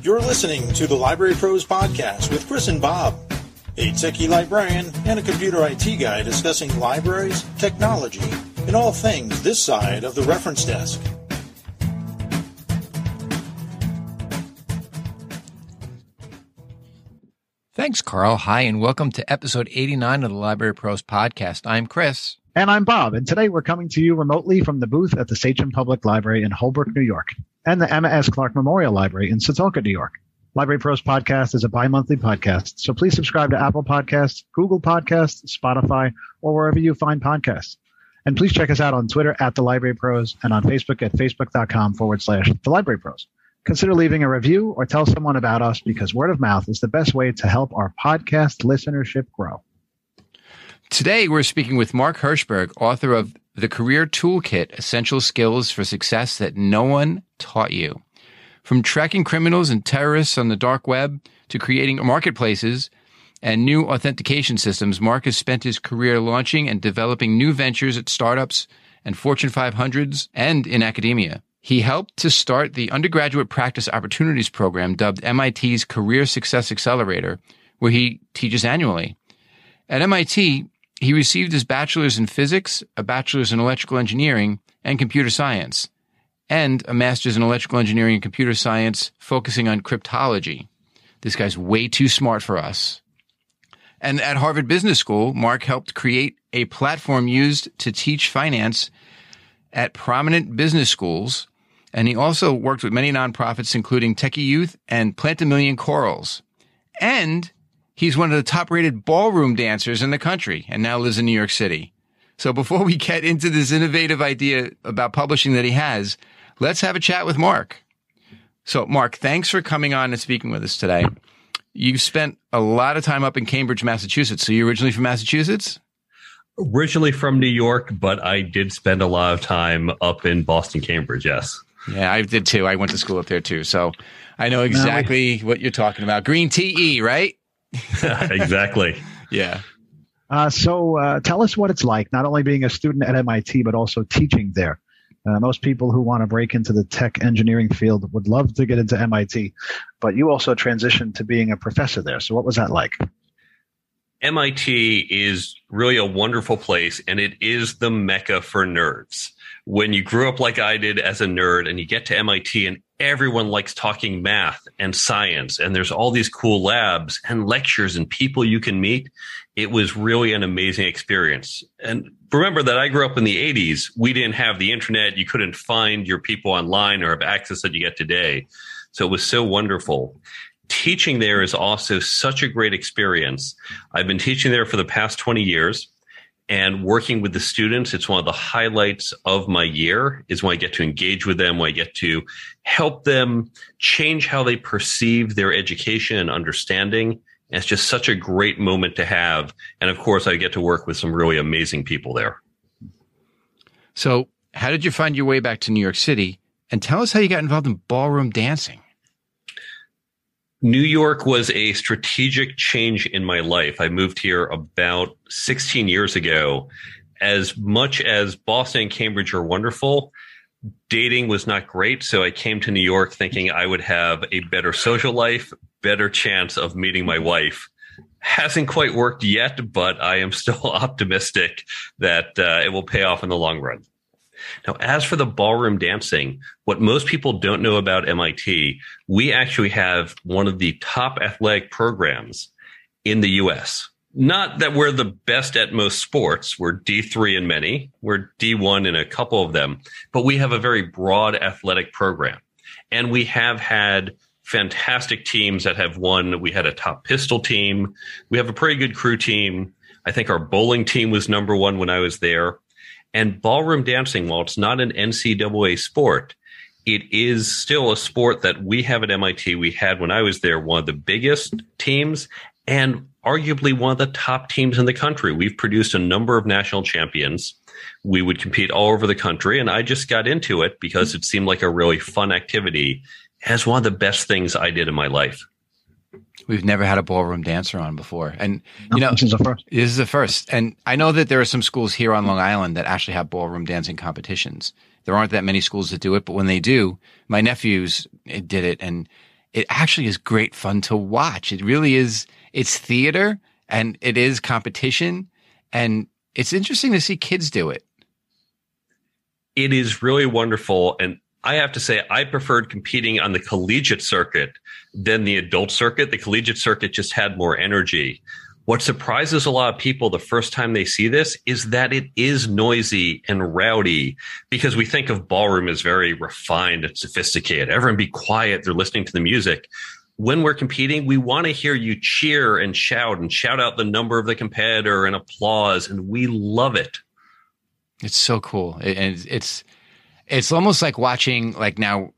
You're listening to the Library Pros Podcast with Chris and Bob, a techie librarian and a computer IT guy discussing libraries, technology, and all things this side of the reference desk. Thanks, Carl. Hi, and welcome to episode 89 of the Library Pros Podcast. I'm Chris. And I'm Bob. And today we're coming to you remotely from the booth at the Sachem Public Library in Holbrook, New York, and the Emma S. Clark Memorial Library in Setauket, New York. Library Pros Podcast is a bi-monthly podcast, so please subscribe to Apple Podcasts, Google Podcasts, Spotify, or wherever you find podcasts. And please check us out on Twitter at The Library Pros and on Facebook at facebook.com/The Library Pros. Consider leaving a review or tell someone about us, because word of mouth is the best way to help our podcast listenership grow. Today, we're speaking with Mark Herschberg, author of The Career Toolkit, Essential Skills for Success That No One Taught You. From tracking criminals and terrorists on the dark web to creating marketplaces and new authentication systems, Mark has spent his career launching and developing new ventures at startups and Fortune 500s and in academia. He helped to start the Undergraduate Practice Opportunities Program, dubbed MIT's Career Success Accelerator, where he teaches annually. At MIT, he received his bachelor's in physics, a bachelor's in electrical engineering and computer science, and a master's in electrical engineering and computer science focusing on cryptology. This guy's way too smart for us. And at Harvard Business School, Mark helped create a platform used to teach finance at prominent business schools, and he also worked with many nonprofits, including Techie Youth and Plant a Million Corals. And he's one of the top-rated ballroom dancers in the country and now lives in New York City. So before we get into this innovative idea about publishing that he has, let's have a chat with Mark. So, Mark, thanks for coming on and speaking with us today. You've spent a lot of time up in Cambridge, Massachusetts. So you're originally from Massachusetts? Originally from New York, but I did spend a lot of time up in Boston, Cambridge, yes. Yeah, I did too. I went to school up there too. So I know exactly what you're talking about. Green TE, right? Exactly. Yeah. So tell us what it's like, not only being a student at MIT, but also teaching there. Most people who want to break into the tech engineering field would love to get into MIT, but you also transitioned to being a professor there. So what was that like? MIT is really a wonderful place, and it is the mecca for nerds. When you grew up like I did as a nerd and you get to MIT and everyone likes talking math and science, and there's all these cool labs and lectures and people you can meet, it was really an amazing experience. And remember that I grew up in the 80s. We didn't have the internet. You couldn't find your people online or have access that you get today. So it was so wonderful. Teaching there is also such a great experience. I've been teaching there for the past 20 years and working with the students. It's one of the highlights of my year is when I get to engage with them, when I get to help them change how they perceive their education and understanding. And it's just such a great moment to have. And of course, I get to work with some really amazing people there. So how did you find your way back to New York City? And tell us how you got involved in ballroom dancing. New York was a strategic change in my life. I moved here about 16 years ago. As much as Boston and Cambridge are wonderful, dating was not great. So I came to New York thinking I would have a better social life, better chance of meeting my wife. Hasn't quite worked yet, but I am still optimistic that it will pay off in the long run. Now, as for the ballroom dancing, what most people don't know about MIT, we actually have one of the top athletic programs in the U.S. Not that we're the best at most sports. We're D3 in many. We're D1 in a couple of them. But we have a very broad athletic program. And we have had fantastic teams that have won. We had a top pistol team. We have a pretty good crew team. I think our bowling team was number one when I was there. And ballroom dancing, while it's not an NCAA sport, it is still a sport that we have at MIT. We had, when I was there, one of the biggest teams and arguably one of the top teams in the country. We've produced a number of national champions. We would compete all over the country. And I just got into it because it seemed like a really fun activity as one of the best things I did in my life. We've never had a ballroom dancer on before. And, you know, this is the first. And I know that there are some schools here on Long Island that actually have ballroom dancing competitions. There aren't that many schools that do it, but when they do, my nephews did it. And it actually is great fun to watch. It really is. It's theater and it is competition. And it's interesting to see kids do it. It is really wonderful. And I have to say, I preferred competing on the collegiate circuit than the adult circuit. The collegiate circuit just had more energy. What surprises a lot of people the first time they see this is that it is noisy and rowdy, because we think of ballroom as very refined and sophisticated. Everyone be quiet. They're listening to the music. When we're competing, we want to hear you cheer and shout out the number of the competitor and applause. And we love it. It's so cool. And it's almost like watching, like now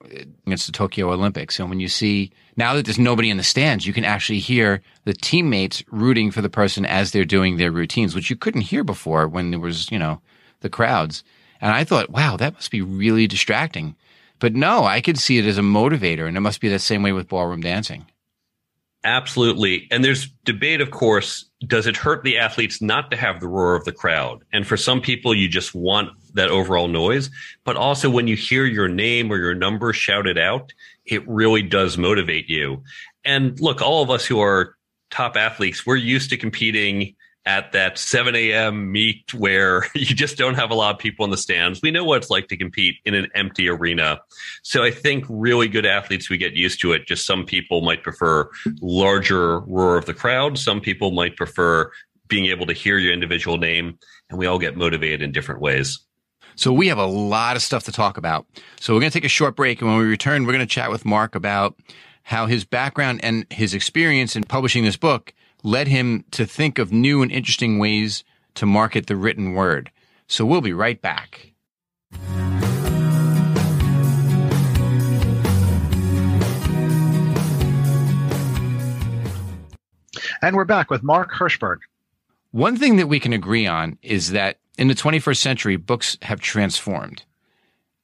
it's the Tokyo Olympics. And when you see, now that there's nobody in the stands, you can actually hear the teammates rooting for the person as they're doing their routines, which you couldn't hear before when there was, you know, the crowds. And I thought, wow, that must be really distracting. But no, I could see it as a motivator. And it must be that same way with ballroom dancing. Absolutely. And there's debate, of course, does it hurt the athletes not to have the roar of the crowd? And for some people, you just want that overall noise. But also when you hear your name or your number shouted out, it really does motivate you. And look, all of us who are top athletes, we're used to competing at that 7 a.m. meet where you just don't have a lot of people in the stands. We know what it's like to compete in an empty arena. So I think really good athletes, we get used to it. Just some people might prefer larger roar of the crowd. Some people might prefer being able to hear your individual name. And we all get motivated in different ways. So we have a lot of stuff to talk about. So we're going to take a short break. And when we return, we're going to chat with Mark about how his background and his experience in publishing this book led him to think of new and interesting ways to market the written word. So we'll be right back. And we're back with Mark Herschberg. One thing that we can agree on is that in the 21st century, books have transformed.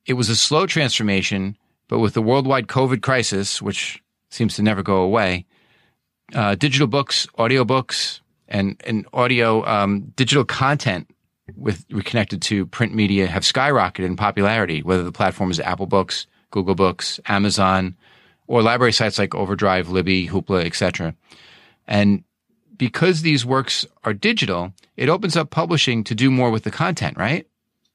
It was a slow transformation, but with the worldwide COVID crisis, which seems to never go away, digital books, audiobooks, and audio digital content we connected to print media have skyrocketed in popularity, whether the platform is Apple Books, Google Books, Amazon, or library sites like Overdrive, Libby, Hoopla, etc. And because these works are digital, it opens up publishing to do more with the content, right?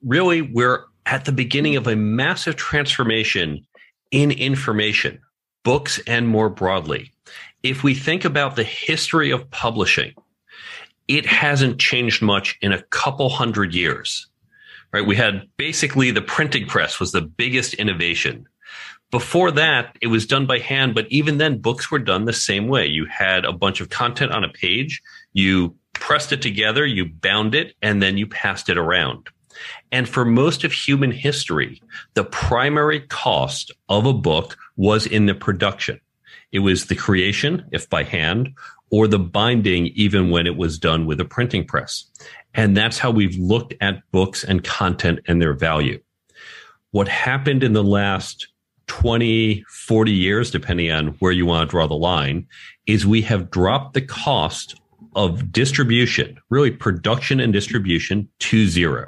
Really, we're at the beginning of a massive transformation in information, books, and more broadly. If we think about the history of publishing, it hasn't changed much in a couple hundred years, right? We had basically the printing press was the biggest innovation. Before that, it was done by hand, but even then books were done the same way. You had a bunch of content on a page, you pressed it together, you bound it, and then you passed it around. And for most of human history, the primary cost of a book was in the production. It was the creation, if by hand, or the binding, even when it was done with a printing press. And that's how we've looked at books and content and their value. What happened in the last 20, 40 years, depending on where you want to draw the line, is we have dropped the cost of distribution, really production and distribution, to zero.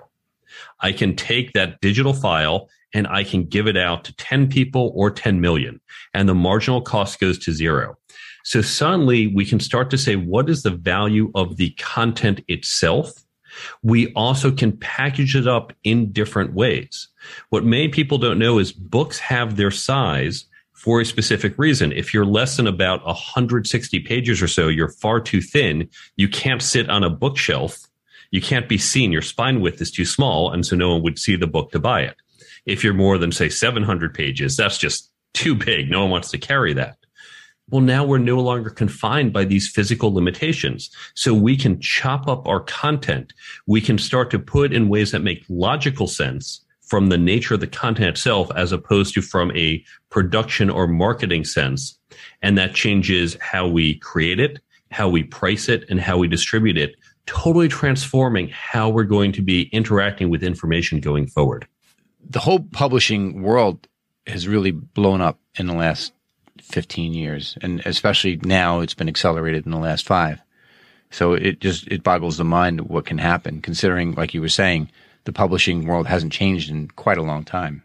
I can take that digital file and I can give it out to 10 people or 10 million, and the marginal cost goes to zero. So suddenly we can start to say, what is the value of the content itself? We also can package it up in different ways. What many people don't know is books have their size for a specific reason. If you're less than about 160 pages or so, you're far too thin. You can't sit on a bookshelf. You can't be seen. Your spine width is too small, and so no one would see the book to buy it. If you're more than, say, 700 pages, that's just too big. No one wants to carry that. Well, now we're no longer confined by these physical limitations. So we can chop up our content. We can start to put in ways that make logical sense from the nature of the content itself, as opposed to from a production or marketing sense. And that changes how we create it, how we price it, and how we distribute it, totally transforming how we're going to be interacting with information going forward. The whole publishing world has really blown up in the last 15 years. And especially now it's been accelerated in the last 5. So it boggles the mind what can happen, considering, like you were saying, the publishing world hasn't changed in quite a long time.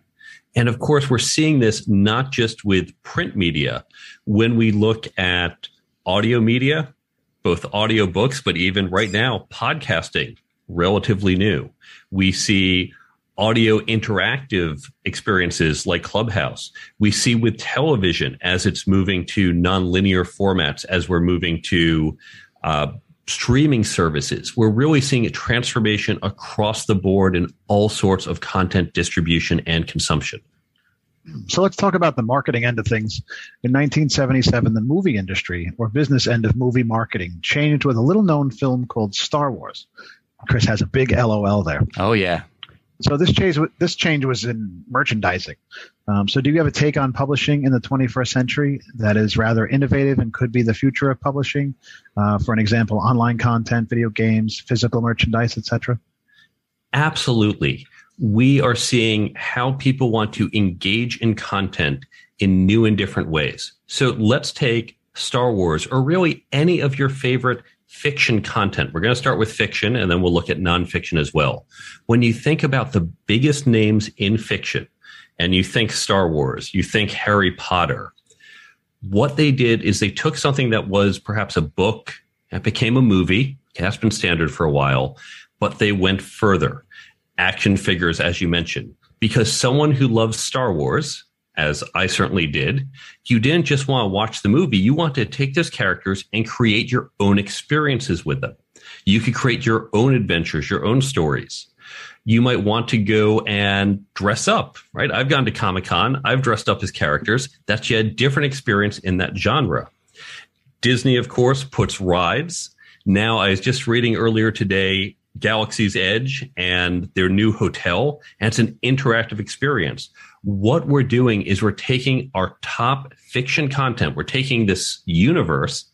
And of course, we're seeing this not just with print media. When we look at audio media, both audiobooks, but even right now, podcasting, relatively new. We see audio interactive experiences like Clubhouse. We see with television as it's moving to nonlinear formats, as we're moving to streaming services. We're really seeing a transformation across the board in all sorts of content distribution and consumption. So let's talk about the marketing end of things. In 1977, the movie industry, or business end of movie marketing, changed with a little-known film called Star Wars. Chris has a big LOL there. Oh, yeah. So this change was in merchandising. So do you have a take on publishing in the 21st century that is rather innovative and could be the future of publishing? For an example, online content, video games, physical merchandise, etc.? Absolutely. We are seeing how people want to engage in content in new and different ways. So let's take Star Wars or really any of your favorite fiction content. We're going to start with fiction, and then we'll look at nonfiction as well. When you think about the biggest names in fiction, and you think Star Wars, you think Harry Potter, what they did is they took something that was perhaps a book and became a movie. It has been standard for a while, but they went further. Action figures, as you mentioned, because someone who loves Star Wars, as I certainly did, you didn't just want to watch the movie. You want to take those characters and create your own experiences with them. You could create your own adventures, your own stories. You might want to go and dress up, right? I've gone to Comic-Con. I've dressed up as characters. That's a different experience in that genre. Disney, of course, puts rides. Now, I was just reading earlier today, Galaxy's Edge and their new hotel. And it's an interactive experience. What we're doing is we're taking our top fiction content, we're taking this universe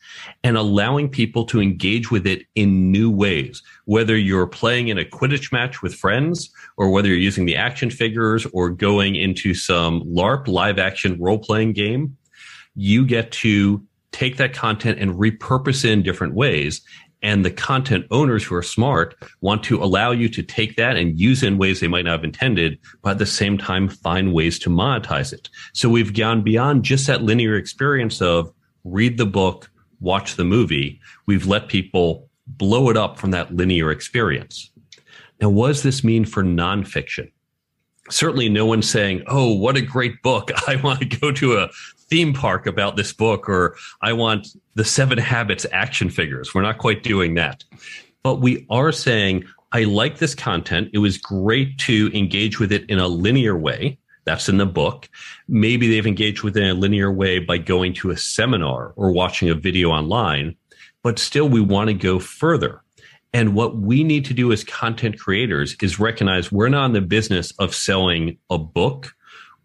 and allowing people to engage with it in new ways, whether you're playing in a Quidditch match with friends or whether you're using the action figures or going into some LARP, live action role-playing game. You get to take that content and repurpose it in different ways. And the content owners who are smart want to allow you to take that and use it in ways they might not have intended, but at the same time, find ways to monetize it. So we've gone beyond just that linear experience of read the book, watch the movie. We've let people blow it up from that linear experience. Now, what does this mean for nonfiction? Certainly no one's saying, oh, what a great book. I want to go to a theme park about this book, or I want the 7 Habits action figures. We're not quite doing that. But we are saying, I like this content. It was great to engage with it in a linear way. That's in the book. Maybe they've engaged with it in a linear way by going to a seminar or watching a video online. But still, we want to go further. And what we need to do as content creators is recognize we're not in the business of selling a book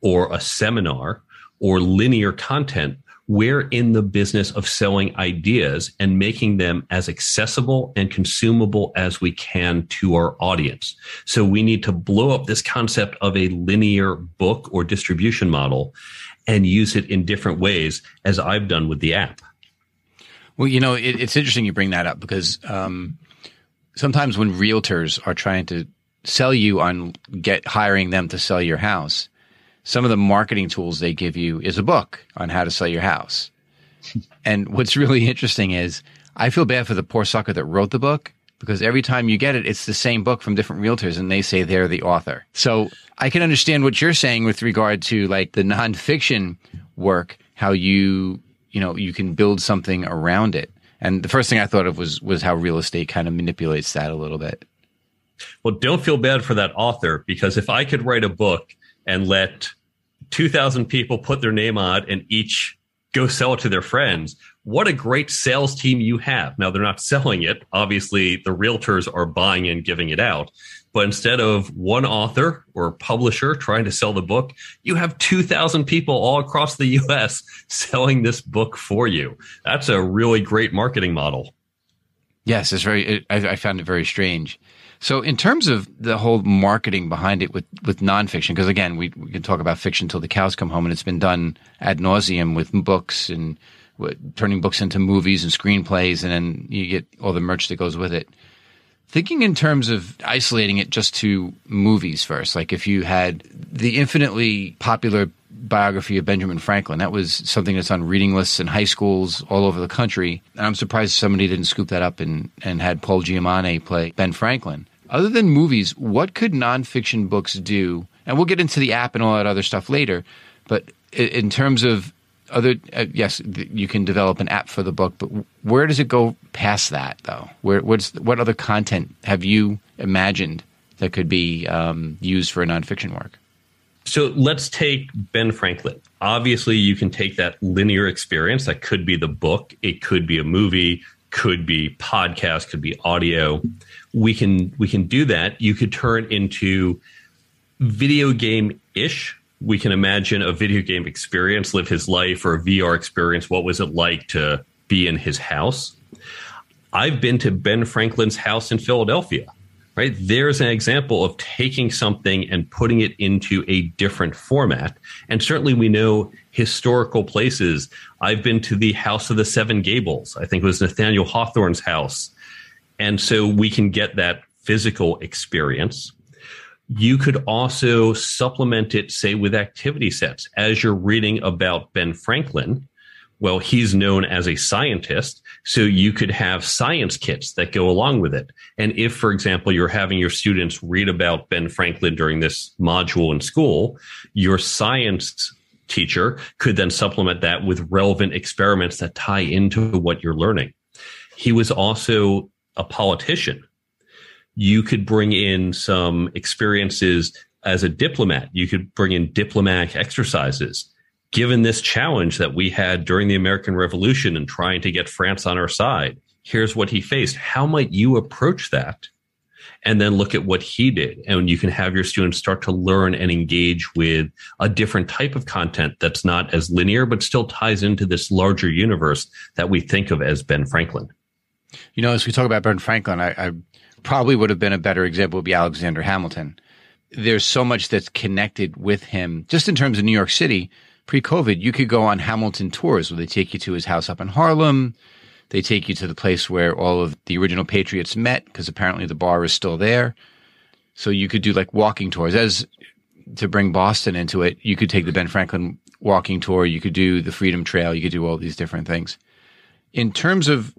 or a seminar or linear content. We're in the business of selling ideas and making them as accessible and consumable as we can to our audience. So we need to blow up this concept of a linear book or distribution model and use it in different ways, as I've done with the app. Well, you know, it's interesting you bring that up because sometimes when realtors are trying to sell you on hiring them to sell your house, some of the marketing tools they give you is a book on how to sell your house. And what's really interesting is I feel bad for the poor sucker that wrote the book because every time you get it, it's the same book from different realtors and they say they're the author. So I can understand what you're saying with regard to like the nonfiction work, how you can build something around it. And the first thing I thought of was how real estate kind of manipulates that a little bit. Well, don't feel bad for that author, because if I could write a book and let 2,000 people put their name on it and each go sell it to their friends, what a great sales team you have. Now, they're not selling it. Obviously, the realtors are buying and giving it out. But instead of one author or publisher trying to sell the book, you have 2,000 people all across the U.S. selling this book for you. That's a really great marketing model. Yes, I found it very strange. So in terms of the whole marketing behind it with nonfiction, because again, we can talk about fiction till the cows come home, and it's been done ad nauseum with books and turning books into movies and screenplays, and then you get all the merch that goes with it. Thinking in terms of isolating it just to movies first, like if you had the infinitely popular biography of Benjamin Franklin, that was something that's on reading lists in high schools all over the country. And I'm surprised somebody didn't scoop that up and had Paul Giamatti play Ben Franklin. Other than movies, what could nonfiction books do? And we'll get into the app and all that other stuff later. But in terms of other, yes, you can develop an app for the book, but where does it go past that, though? What other content have you imagined that could be used for a nonfiction work? So let's take Ben Franklin. Obviously, you can take that linear experience. That could be the book. It could be a movie. Could be podcast. Could be audio. We can do that. You could turn into video game-ish. We can imagine a video game experience, live his life, or a VR experience. What was it like to be in his house? I've been to Ben Franklin's house in Philadelphia, right? There's an example of taking something and putting it into a different format. And certainly we know historical places. I've been to the House of the Seven Gables. I think it was Nathaniel Hawthorne's house. And so we can get that physical experience. You could also supplement it, say, with activity sets. As you're reading about Ben Franklin, well, he's known as a scientist, so you could have science kits that go along with it. And if, for example, you're having your students read about Ben Franklin during this module in school, your science teacher could then supplement that with relevant experiments that tie into what you're learning. He was also a politician. You could bring in some experiences as a diplomat. You could bring in diplomatic exercises. Given this challenge that we had during the American Revolution and trying to get France on our side, here's what he faced. How might you approach that? And then look at what he did. And you can have your students start to learn and engage with a different type of content that's not as linear, but still ties into this larger universe that we think of as Ben Franklin. You know, as we talk about Ben Franklin, I probably would have been a better example would be Alexander Hamilton. There's so much that's connected with him. Just in terms of New York City, pre-COVID, you could go on Hamilton tours where they take you to his house up in Harlem. They take you to the place where all of the original patriots met, because apparently the bar is still there. So you could do like walking tours. As to bring Boston into it, you could take the Ben Franklin walking tour. You could do the Freedom Trail. You could do all these different things. In terms of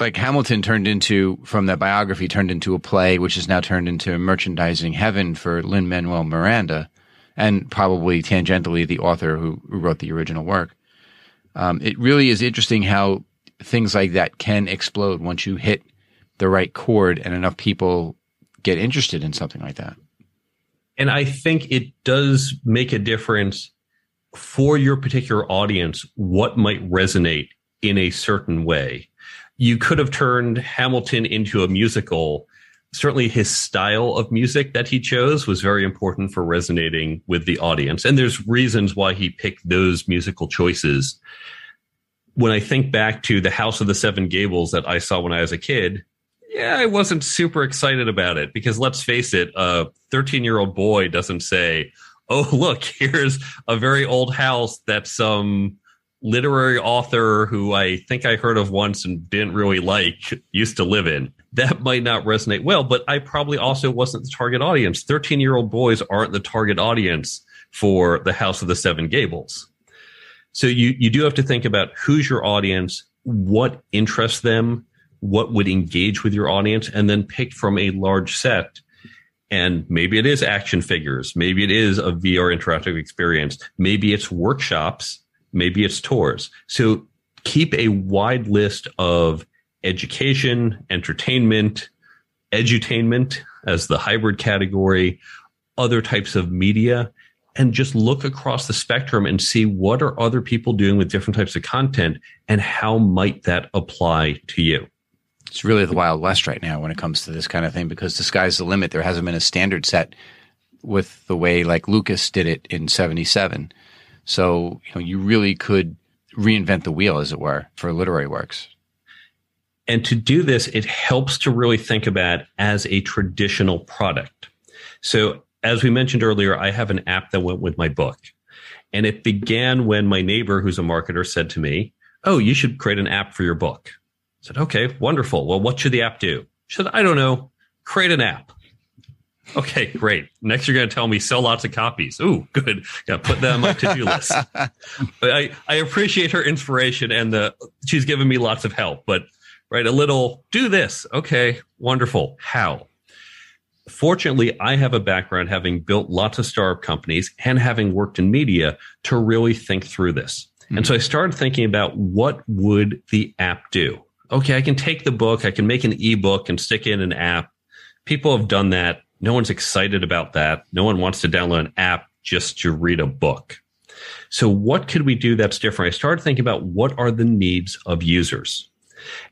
like Hamilton turned into, from that biography, turned into a play, which is now turned into merchandising heaven for Lin-Manuel Miranda, and probably tangentially the author who wrote the original work. It really is interesting how things like that can explode once you hit the right chord and enough people get interested in something like that. And I think it does make a difference for your particular audience what might resonate in a certain way. You could have turned Hamilton into a musical. Certainly his style of music that he chose was very important for resonating with the audience. And there's reasons why he picked those musical choices. When I think back to the House of the Seven Gables that I saw when I was a kid, I wasn't super excited about it because, let's face it, a 13-year-old boy doesn't say, oh, look, here's a very old house that's some literary author who I think I heard of once and didn't really like used to live in. That might not resonate well, but I probably also wasn't the target audience. 13-year-old boys aren't the target audience for the House of the Seven Gables. So you do have to think about who's your audience, what interests them, what would engage with your audience, and then pick from a large set. And maybe it is action figures. Maybe it is a VR interactive experience. Maybe it's workshops. Maybe it's tours. So keep a wide list of education, entertainment, edutainment as the hybrid category, other types of media, and just look across the spectrum and see what are other people doing with different types of content and how might that apply to you. It's really the Wild West right now when it comes to this kind of thing, because the sky's the limit. There hasn't been a standard set with the way like Lucas did it in 1977. So, you really could reinvent the wheel, as it were, for literary works. And to do this, it helps to really think about as a traditional product. So, as we mentioned earlier, I have an app that went with my book. And it began when my neighbor, who's a marketer, said to me, oh, you should create an app for your book. I said, okay, wonderful. Well, what should the app do? She said, I don't know. create an app. Okay, great. Next, you're going to tell me sell lots of copies. Ooh, good. Yeah, put that on my to-do list. But I appreciate her inspiration and she's given me lots of help. But right, a little do this. Okay, wonderful. How? Fortunately, I have a background having built lots of startup companies and having worked in media to really think through this. Mm-hmm. And so I started thinking about what would the app do? Okay, I can take the book, I can make an ebook and stick in an app. People have done that. No one's excited about that. No one wants to download an app just to read a book. So what could we do that's different? I started thinking about what are the needs of users.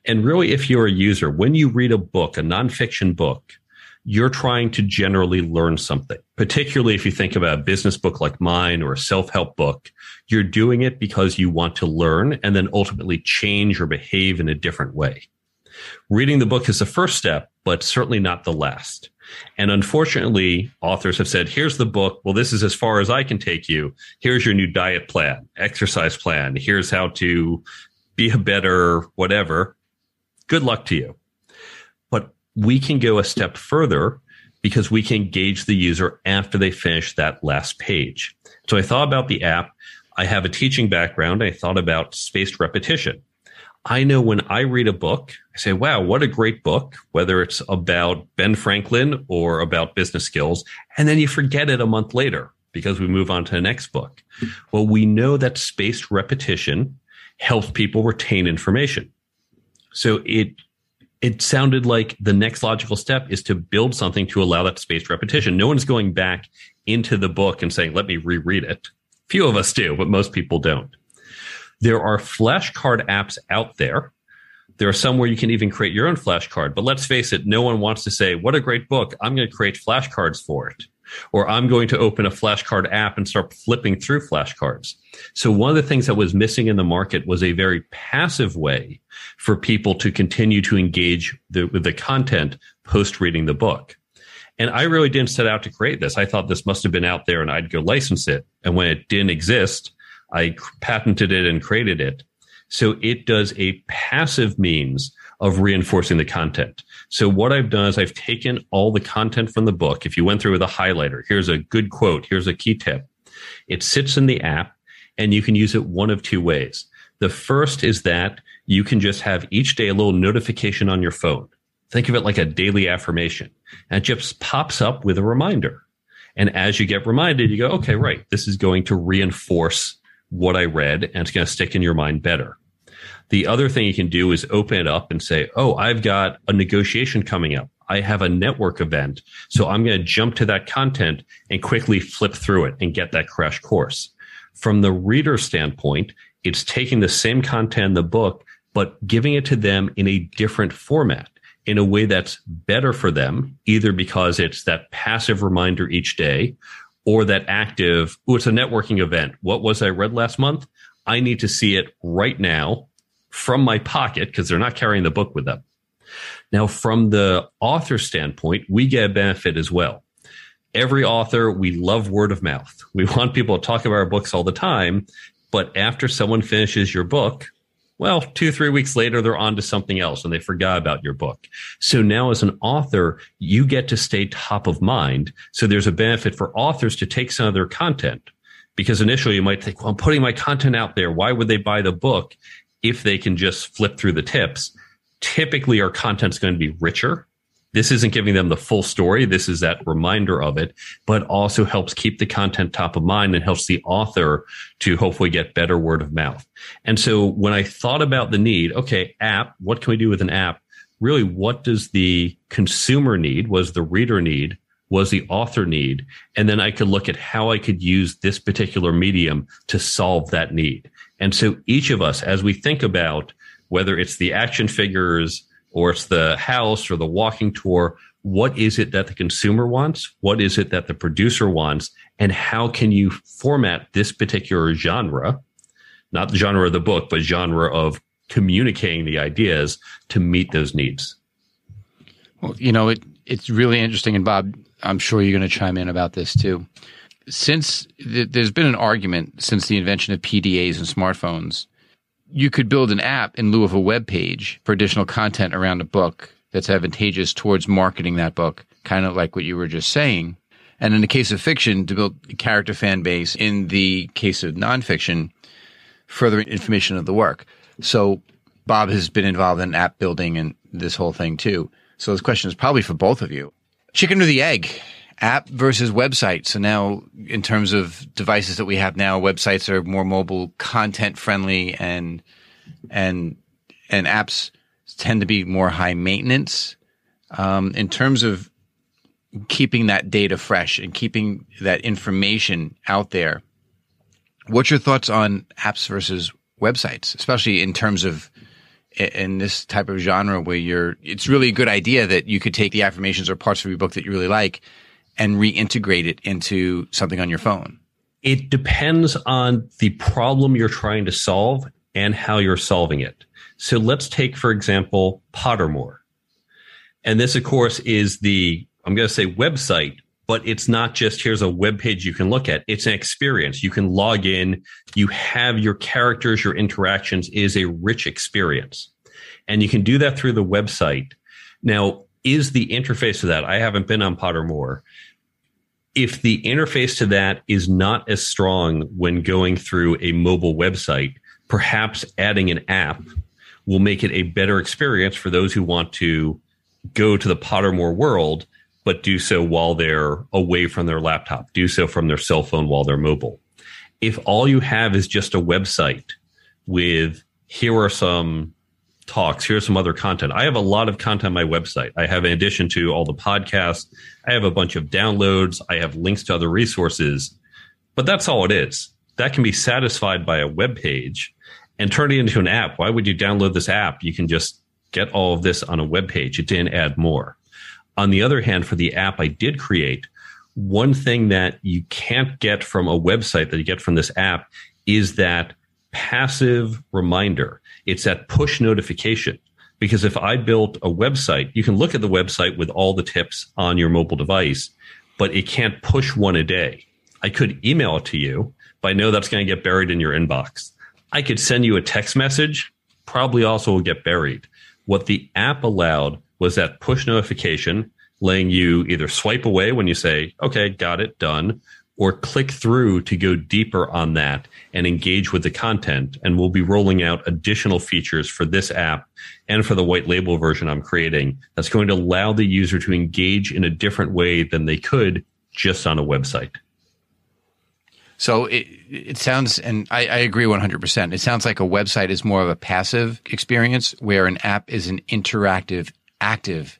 And really, if you're a user, when you read a book, a nonfiction book, you're trying to generally learn something, particularly if you think about a business book like mine or a self-help book. You're doing it because you want to learn and then ultimately change or behave in a different way. Reading the book is the first step, but certainly not the last. And unfortunately, authors have said, here's the book. Well, this is as far as I can take you. Here's your new diet plan, exercise plan. Here's how to be a better whatever. Good luck to you. We can go a step further because we can engage the user after they finish that last page. So I thought about the app. I have a teaching background. I thought about spaced repetition. I know when I read a book, I say, wow, what a great book, whether it's about Ben Franklin or about business skills. And then you forget it a month later because we move on to the next book. Well, we know that spaced repetition helps people retain information. So it sounded like the next logical step is to build something to allow that spaced repetition. No one's going back into the book and saying, let me reread it. Few of us do, but most people don't. There are flashcard apps out there. There are some where you can even create your own flashcard. But let's face it, no one wants to say, what a great book. I'm going to create flashcards for it. Or I'm going to open a flashcard app and start flipping through flashcards. So one of the things that was missing in the market was a very passive way for people to continue to engage with the content post reading the book. And I really didn't set out to create this. I thought this must have been out there and I'd go license it. And when it didn't exist, I patented it and created it. So it does a passive means of reinforcing the content. So what I've done is I've taken all the content from the book. If you went through with a highlighter, here's a good quote, here's a key tip. It sits in the app and you can use it one of two ways. The first is that you can just have each day a little notification on your phone. Think of it like a daily affirmation. And it just pops up with a reminder. And as you get reminded, you go, okay, right, this is going to reinforce what I read and it's going to stick in your mind better. The other thing you can do is open it up and say, oh, I've got a negotiation coming up. I have a network event. So I'm going to jump to that content and quickly flip through it and get that crash course. From the reader's standpoint, it's taking the same content in the book, but giving it to them in a different format, in a way that's better for them, either because it's that passive reminder each day or that active, oh, it's a networking event. What was I read last month? I need to see it right now from my pocket because they're not carrying the book with them. Now, from the author standpoint, we get a benefit as well. Every author, we love word of mouth. We want people to talk about our books all the time. But after someone finishes your book, well, 2-3 weeks later, they're on to something else and they forgot about your book. So now as an author, you get to stay top of mind. So there's a benefit for authors to take some of their content. Because initially you might think, well, I'm putting my content out there. Why would they buy the book if they can just flip through the tips? Typically, our content's going to be richer. This isn't giving them the full story. This is that reminder of it, but also helps keep the content top of mind and helps the author to hopefully get better word of mouth. And so when I thought about the need, okay, app, what can we do with an app? Really, what does the consumer need? Was the reader need? Was the author need? And then I could look at how I could use this particular medium to solve that need. And so each of us, as we think about whether it's the action figures or it's the house or the walking tour, what is it that the consumer wants? What is it that the producer wants? And how can you format this particular genre, not the genre of the book, but genre of communicating the ideas to meet those needs? Well, you know, it's really interesting. And Bob, I'm sure you're going to chime in about this too. Since there's been an argument since the invention of PDAs and smartphones, you could build an app in lieu of a web page for additional content around a book that's advantageous towards marketing that book, kind of like what you were just saying. And in the case of fiction, to build a character fan base. In the case of nonfiction, further information of the work. So Bob has been involved in app building and this whole thing too. So this question is probably for both of you. Chicken or the egg, app versus website. So now in terms of devices that we have now, websites are more mobile, content friendly, and apps tend to be more high maintenance. In terms of keeping that data fresh and keeping that information out there, what's your thoughts on apps versus websites, especially in terms of in this type of genre where it's really a good idea that you could take the affirmations or parts of your book that you really like and reintegrate it into something on your phone? It depends on the problem you're trying to solve and how you're solving it. So let's take, for example, Pottermore. And this, of course, is the, I'm going to say website, but it's not just here's a web page you can look at. It's an experience. You can log in. You have your characters, your interactions is a rich experience. And you can do that through the website. Now, is the interface to that? I haven't been on Pottermore. If the interface to that is not as strong when going through a mobile website, perhaps adding an app will make it a better experience for those who want to go to the Pottermore world, but do so while they're away from their laptop, do so from their cell phone while they're mobile. If all you have is just a website with here are some talks, here's some other content. I have a lot of content on my website. I have, in addition to all the podcasts, I have a bunch of downloads. I have links to other resources, but that's all it is. That can be satisfied by a web page and turn it into an app. Why would you download this app? You can just get all of this on a web page. It didn't add more. On the other hand, for the app I did create, one thing that you can't get from a website that you get from this app is that passive reminder. It's that push notification. Because if I built a website, you can look at the website with all the tips on your mobile device, but it can't push one a day. I could email it to you, but I know that's going to get buried in your inbox. I could send you a text message, probably also will get buried. What the app allowed was that push notification, letting you either swipe away when you say, okay, got it, done, or click through to go deeper on that and engage with the content. And we'll be rolling out additional features for this app and for the white label version I'm creating that's going to allow the user to engage in a different way than they could just on a website. So it sounds, and I agree 100%, it sounds like a website is more of a passive experience where an app is an interactive, active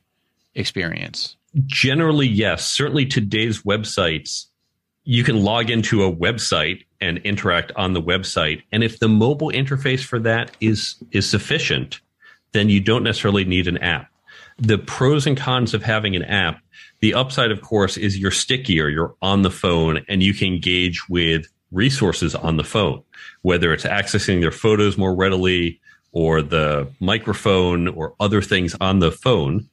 experience. Generally, yes. Certainly today's websites, you can log into a website and interact on the website. And if the mobile interface for that is sufficient, then you don't necessarily need an app. The pros and cons of having an app, the upside, of course, is you're stickier, you're on the phone, and you can engage with resources on the phone, whether it's accessing their photos more readily or the microphone or other things on the phone.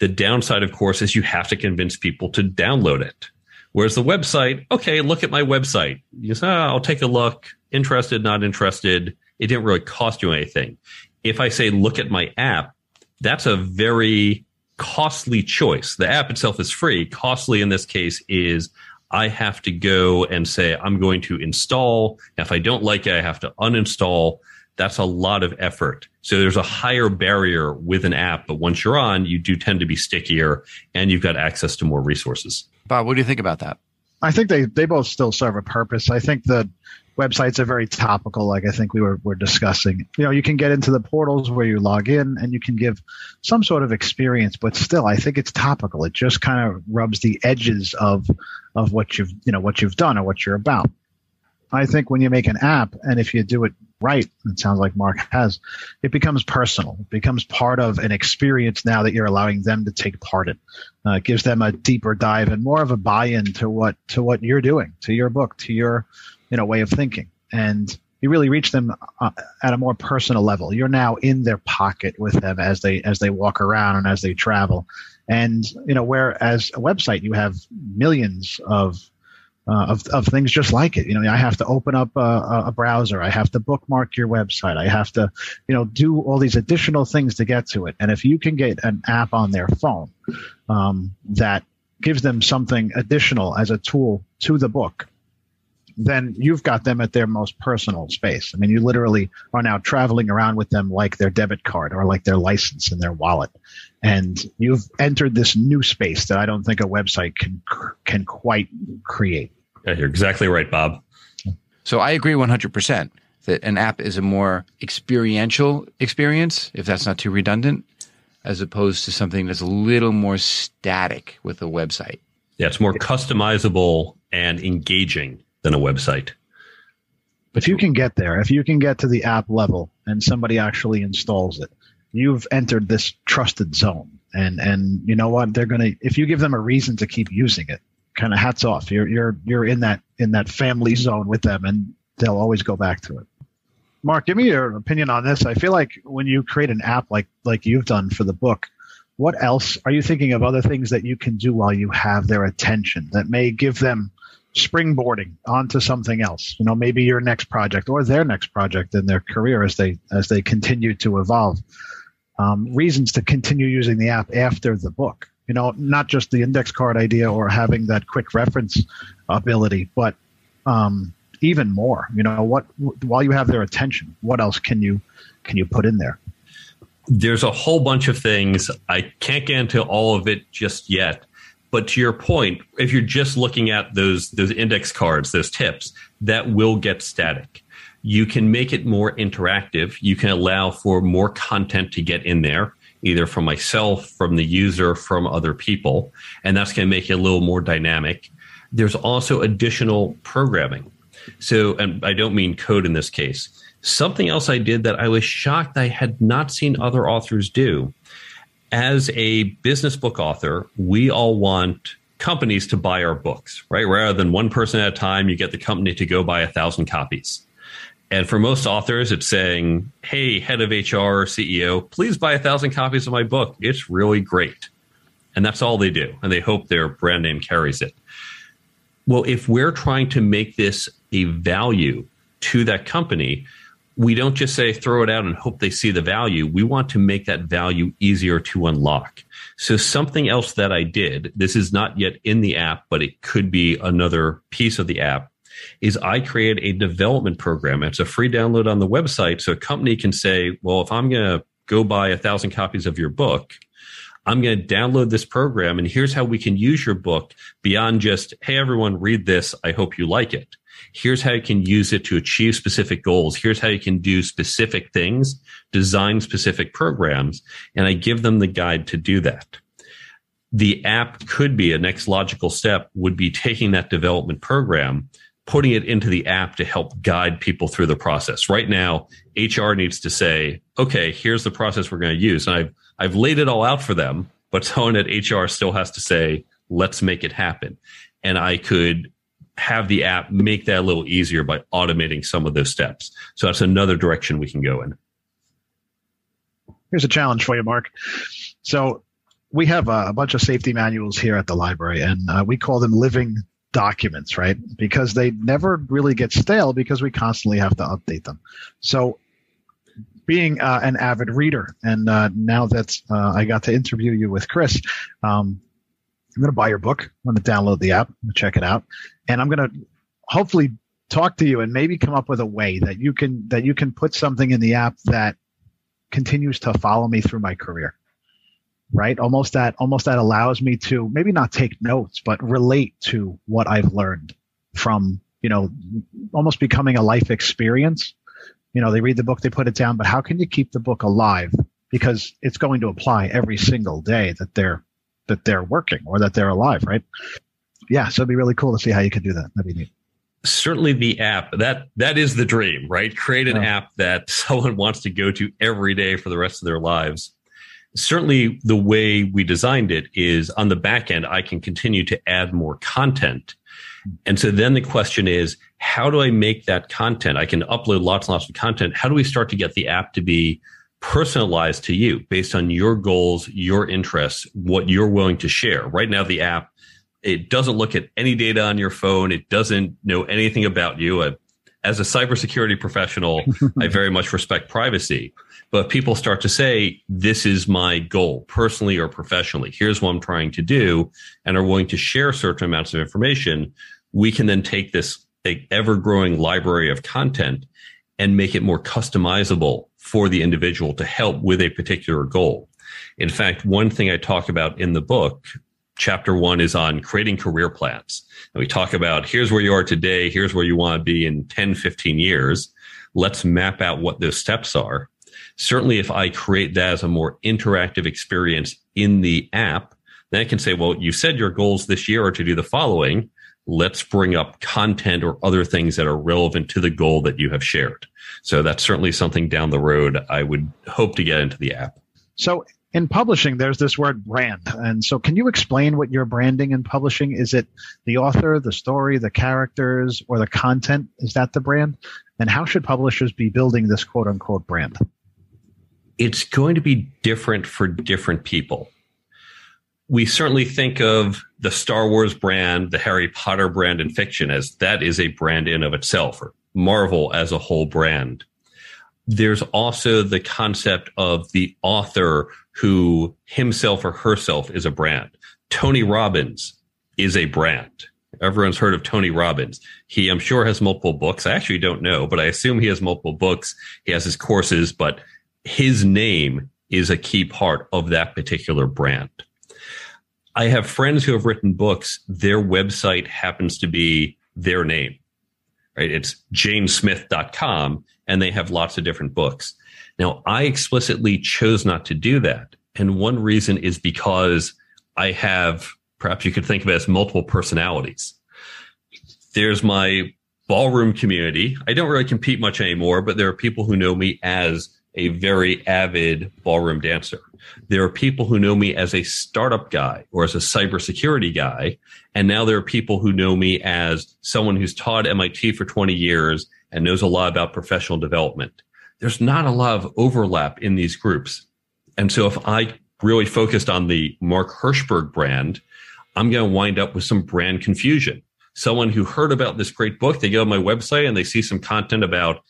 The downside, of course, is you have to convince people to download it. Whereas the website, okay, look at my website. You say, I'll take a look, interested, not interested. It didn't really cost you anything. If I say, look at my app, that's a very costly choice. The app itself is free. Costly in this case is I have to go and say, I'm going to install. Now, if I don't like it, I have to uninstall. That's a lot of effort. So there's a higher barrier with an app, but once you're on, you do tend to be stickier and you've got access to more resources. Bob, what do you think about that? I think they both still serve a purpose. I think the websites are very topical, like I think we're discussing. You know, you can get into the portals where you log in and you can give some sort of experience, but still, I think it's topical. It just kind of rubs the edges of what you've done or what you're about. I think when you make an app, and if you do it right, it sounds like Mark has, it becomes personal. It becomes part of an experience now that you're allowing them to take part in. It gives them a deeper dive and more of a buy-in to what you're doing, to your book, to your way of thinking. And you really reach them at a more personal level. You're now in their pocket with them as they walk around and as they travel. And whereas a website, you have millions of of things just like it. You know, I have to open up a browser. I have to bookmark your website. I have to, you know, do all these additional things to get to it. And if you can get an app on their phone that gives them something additional as a tool to the book, then you've got them at their most personal space. I mean, you literally are now traveling around with them like their debit card or like their license in their wallet. And you've entered this new space that I don't think a website can quite create. Yeah, you're exactly right, Bob. So I agree 100% that an app is a more experiential experience, if that's not too redundant, as opposed to something that's a little more static with a website. Yeah, it's more customizable and engaging than a website. But you can get there. If you can get to the app level and somebody actually installs it, you've entered this trusted zone. And you know what? They're going to, if you give them a reason to keep using it, kind of hats off. You're in that family zone with them, and they'll always go back to it. Mark, give me your opinion on this. I feel like when you create an app like you've done for the book, what else are you thinking of, other things that you can do while you have their attention that may give them springboarding onto something else? You know, maybe your next project or their next project in their career as they continue to evolve. Reasons to continue using the app after the book. You know, not just the index card idea or having that quick reference ability, but even more. You know, what while you have their attention, what else can you put in there? There's a whole bunch of things. I can't get into all of it just yet. But to your point, if you're just looking at those index cards, those tips, that will get static. You can make it more interactive. You can allow for more content to get in there, either from myself, from the user, from other people. And that's going to make it a little more dynamic. There's also additional programming. So, and I don't mean code in this case. Something else I did that I was shocked I had not seen other authors do. As a business book author, we all want companies to buy our books, right? Rather than one person at a time, you get the company to go buy 1,000 copies. And for most authors, it's saying, hey, head of HR or CEO, please buy 1,000 copies of my book. It's really great. And that's all they do. And they hope their brand name carries it. Well, if we're trying to make this a value to that company, we don't just say throw it out and hope they see the value. We want to make that value easier to unlock. So something else that I did, this is not yet in the app, but it could be another piece of the app, is I created a development program. It's a free download on the website. So a company can say, well, if I'm going to go buy 1,000 copies of your book, I'm going to download this program. And here's how we can use your book beyond just, hey, everyone, read this. I hope you like it. Here's how you can use it to achieve specific goals. Here's how you can do specific things, design specific programs, and I give them the guide to do that. The app could be a next logical step would be taking that development program, putting it into the app to help guide people through the process. Right now, HR needs to say, okay, here's the process we're going to use. And I've laid it all out for them, but someone at HR still has to say, let's make it happen. And I could have the app make that a little easier by automating some of those steps. So that's another direction we can go in. Here's a challenge for you, Mark. So we have a bunch of safety manuals here at the library, and we call them living documents, right? Because they never really get stale because we constantly have to update them. So being an avid reader, and now that I got to interview you with Chris, I'm going to buy your book. I'm going to download the app. I'm going to check it out. And I'm going to hopefully talk to you and maybe come up with a way that you can put something in the app that continues to follow me through my career, right? Almost that allows me to maybe not take notes, but relate to what I've learned from, you know, almost becoming a life experience. You know, they read the book, they put it down, but how can you keep the book alive? Because it's going to apply every single day that they're working or that they're alive, right? Yeah, so it'd be really cool to see how you could do that. That'd be neat. Certainly the app, that is the dream, right? Create an app that someone wants to go to every day for the rest of their lives. Certainly the way we designed it is on the back end, I can continue to add more content. And so then the question is, how do I make that content? I can upload lots and lots of content. How do we start to get the app to be personalized to you based on your goals, your interests, what you're willing to share? Right now, the app It doesn't look at any data on your phone. It doesn't know anything about you. As a cybersecurity professional, I very much respect privacy. But people start to say, this is my goal, personally or professionally. Here's what I'm trying to do, and are willing to share certain amounts of information. We can then take this ever-growing library of content and make it more customizable for the individual to help with a particular goal. In fact, one thing I talk about in the book, Chapter 1, is on creating career plans. And we talk about, here's where you are today. Here's where you want to be in 10, 15 years. Let's map out what those steps are. Certainly, if I create that as a more interactive experience in the app, then I can say, well, you said your goals this year are to do the following. Let's bring up content or other things that are relevant to the goal that you have shared. So that's certainly something down the road I would hope to get into the app. So in publishing, there's this word brand. And so can you explain what you're branding in publishing? Is it the author, the story, the characters, or the content? Is that the brand? And how should publishers be building this quote-unquote brand? It's going to be different for different people. We certainly think of the Star Wars brand, the Harry Potter brand in fiction, as that is a brand in of itself, or Marvel as a whole brand. There's also the concept of the author who himself or herself is a brand. Tony Robbins is a brand. Everyone's heard of Tony Robbins. He, I'm sure, has multiple books. I actually don't know, but I assume he has multiple books. He has his courses, but his name is a key part of that particular brand. I have friends who have written books. Their website happens to be their name. Right? It's janesmith.com, and they have lots of different books. Now, I explicitly chose not to do that. And one reason is because I have, perhaps you could think of it as, multiple personalities. There's my ballroom community. I don't really compete much anymore, but there are people who know me as a very avid ballroom dancer. There are people who know me as a startup guy or as a cybersecurity guy. And now there are people who know me as someone who's taught MIT for 20 years and knows a lot about professional development. There's not a lot of overlap in these groups. And so if I really focused on the Mark Herschberg brand, I'm going to wind up with some brand confusion. Someone who heard about this great book, they go to my website and they see some content about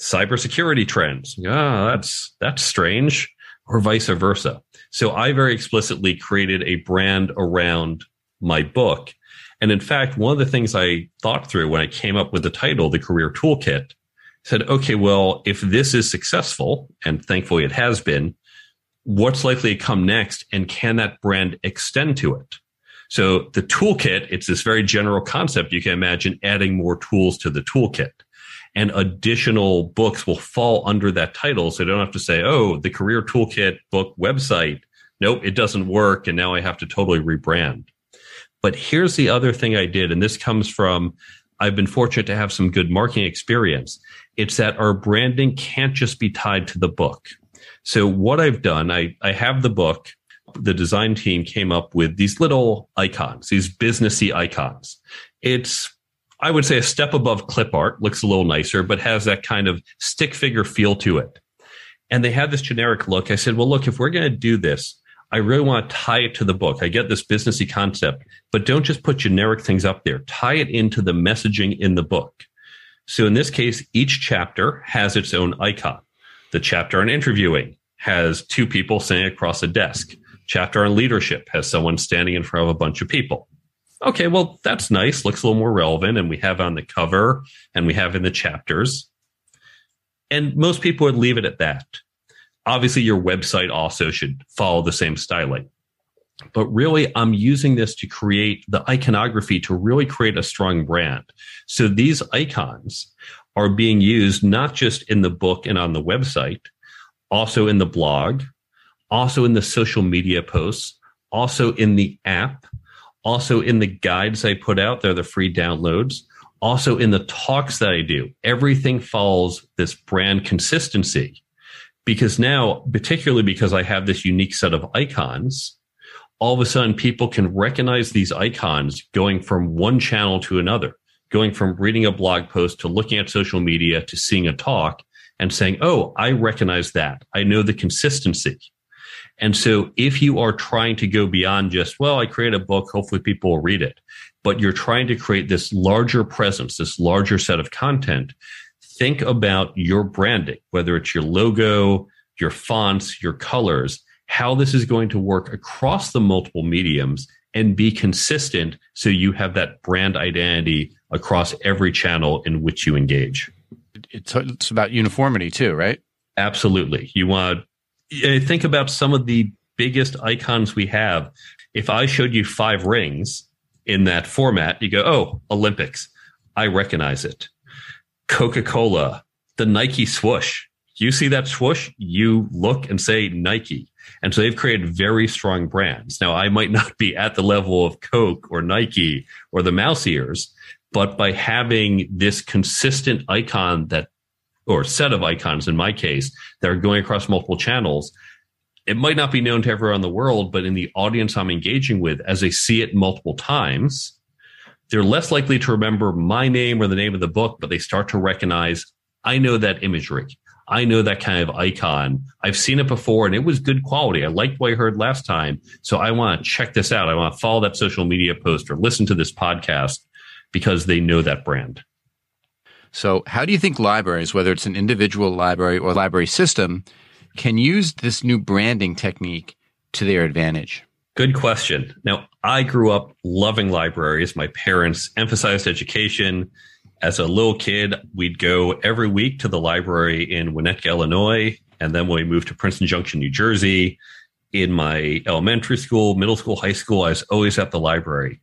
cybersecurity trends. Yeah, that's strange, or vice versa. So I very explicitly created a brand around my book. And in fact, one of the things I thought through when I came up with the title, The Career Toolkit, said, okay, well, if this is successful, and thankfully it has been, what's likely to come next? And can that brand extend to it? So the toolkit, it's this very general concept. You can imagine adding more tools to the toolkit. And additional books will fall under that title. So I don't have to say, oh, the Career Toolkit book website. Nope, it doesn't work. And now I have to totally rebrand. But here's the other thing I did. And this comes from, I've been fortunate to have some good marketing experience. It's that our branding can't just be tied to the book. So what I've done, I have the book. The design team came up with these little icons, these businessy icons. It's, I would say, a step above clip art, looks a little nicer, but has that kind of stick figure feel to it. And they had this generic look. I said, well, look, if we're going to do this, I really want to tie it to the book. I get this businessy concept, but don't just put generic things up there. Tie it into the messaging in the book. So in this case, each chapter has its own icon. The chapter on interviewing has two people sitting across a desk. Chapter on leadership has someone standing in front of a bunch of people. Okay, well, that's nice. Looks a little more relevant. And we have on the cover and we have in the chapters. And most people would leave it at that. Obviously, your website also should follow the same styling. But really, I'm using this to create the iconography to really create a strong brand. So these icons are being used not just in the book and on the website, also in the blog, also in the social media posts, also in the app, also in the guides I put out. They're the free downloads. Also in the talks that I do. Everything follows this brand consistency. Because now, particularly because I have this unique set of icons, all of a sudden people can recognize these icons going from one channel to another, going from reading a blog post to looking at social media to seeing a talk and saying, oh, I recognize that. I know the consistency. And so if you are trying to go beyond just, well, I create a book, hopefully people will read it, but you're trying to create this larger presence, this larger set of content, think about your branding, whether it's your logo, your fonts, your colors, how this is going to work across the multiple mediums and be consistent so you have that brand identity across every channel in which you engage. It's about uniformity too, right? Absolutely. You want to think about some of the biggest icons we have. If I showed you 5 rings in that format, you go, oh, Olympics. I recognize it. Coca-Cola, the Nike swoosh. You see that swoosh, you look and say Nike. And so they've created very strong brands. Now, I might not be at the level of Coke or Nike or the mouse ears, but by having this consistent icon that, or set of icons in my case, that are going across multiple channels, it might not be known to everyone in the world, but in the audience I'm engaging with, as they see it multiple times, they're less likely to remember my name or the name of the book, but they start to recognize, I know that imagery. I know that kind of icon. I've seen it before and it was good quality. I liked what I heard last time. So I want to check this out. I want to follow that social media post or listen to this podcast because they know that brand. So how do you think libraries, whether it's an individual library or library system, can use this new branding technique to their advantage? Good question. Now, I grew up loving libraries. My parents emphasized education. As a little kid, we'd go every week to the library in Winnetka, Illinois, and then when we moved to Princeton Junction, New Jersey, in my elementary school, middle school, high school, I was always at the library.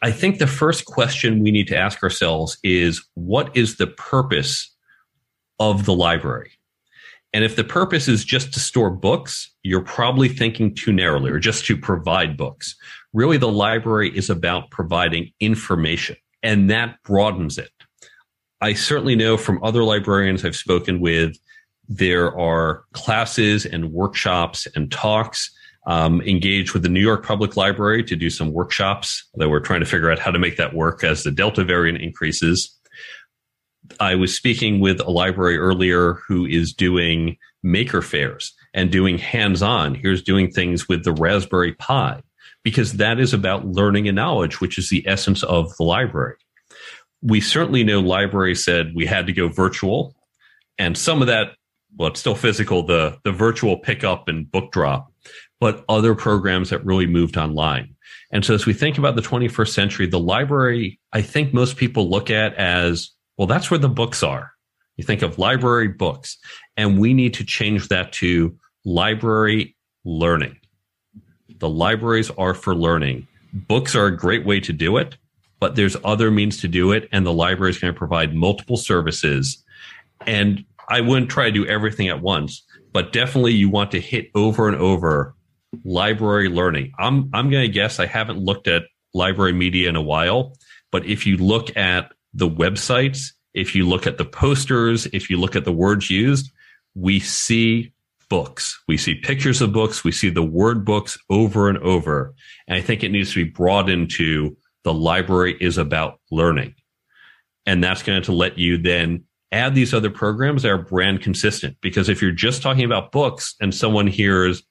I think the first question we need to ask ourselves is, what is the purpose of the library? And if the purpose is just to store books, you're probably thinking too narrowly, or just to provide books. Really, the library is about providing information. And that broadens it. I certainly know from other librarians I've spoken with, there are classes and workshops and talks. Engaged with the New York Public Library to do some workshops, although we're trying to figure out how to make that work as the Delta variant increases. I was speaking with a library earlier who is doing maker fairs and doing hands-on. Here's doing things with the Raspberry Pi. Because that is about learning and knowledge, which is the essence of the library. We certainly know libraries said we had to go virtual. And some of that, well, it's still physical, the virtual pickup and book drop, but other programs that really moved online. And so as we think about the 21st century, the library, I think most people look at as, well, that's where the books are. You think of library books. And we need to change that to library learning. The libraries are for learning. Books are a great way to do it, but there's other means to do it. And the library is going to provide multiple services. And I wouldn't try to do everything at once, but definitely you want to hit over and over library learning. I'm going to guess I haven't looked at library media in a while, but if you look at the websites, if you look at the posters, if you look at the words used, we see books. We see pictures of books. We see the word books over and over. And I think it needs to be broadened to the library is about learning. And that's going to let you then add these other programs that are brand consistent. Because if you're just talking about books and someone hears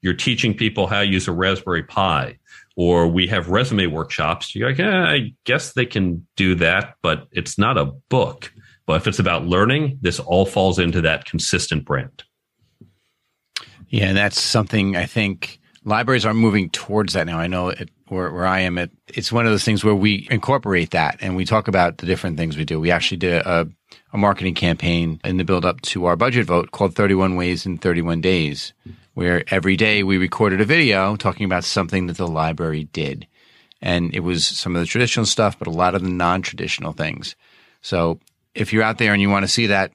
you're teaching people how to use a Raspberry Pi, or we have resume workshops, you're like, yeah, I guess they can do that, but it's not a book. But if it's about learning, this all falls into that consistent brand. Yeah, and that's something I think libraries are moving towards that now. I know where I am, it's one of those things where we incorporate that and we talk about the different things we do. We actually did a marketing campaign in the build up to our budget vote called 31 Ways in 31 Days, where every day we recorded a video talking about something that the library did. And it was some of the traditional stuff, but a lot of the non-traditional things. So if you're out there and you want to see that,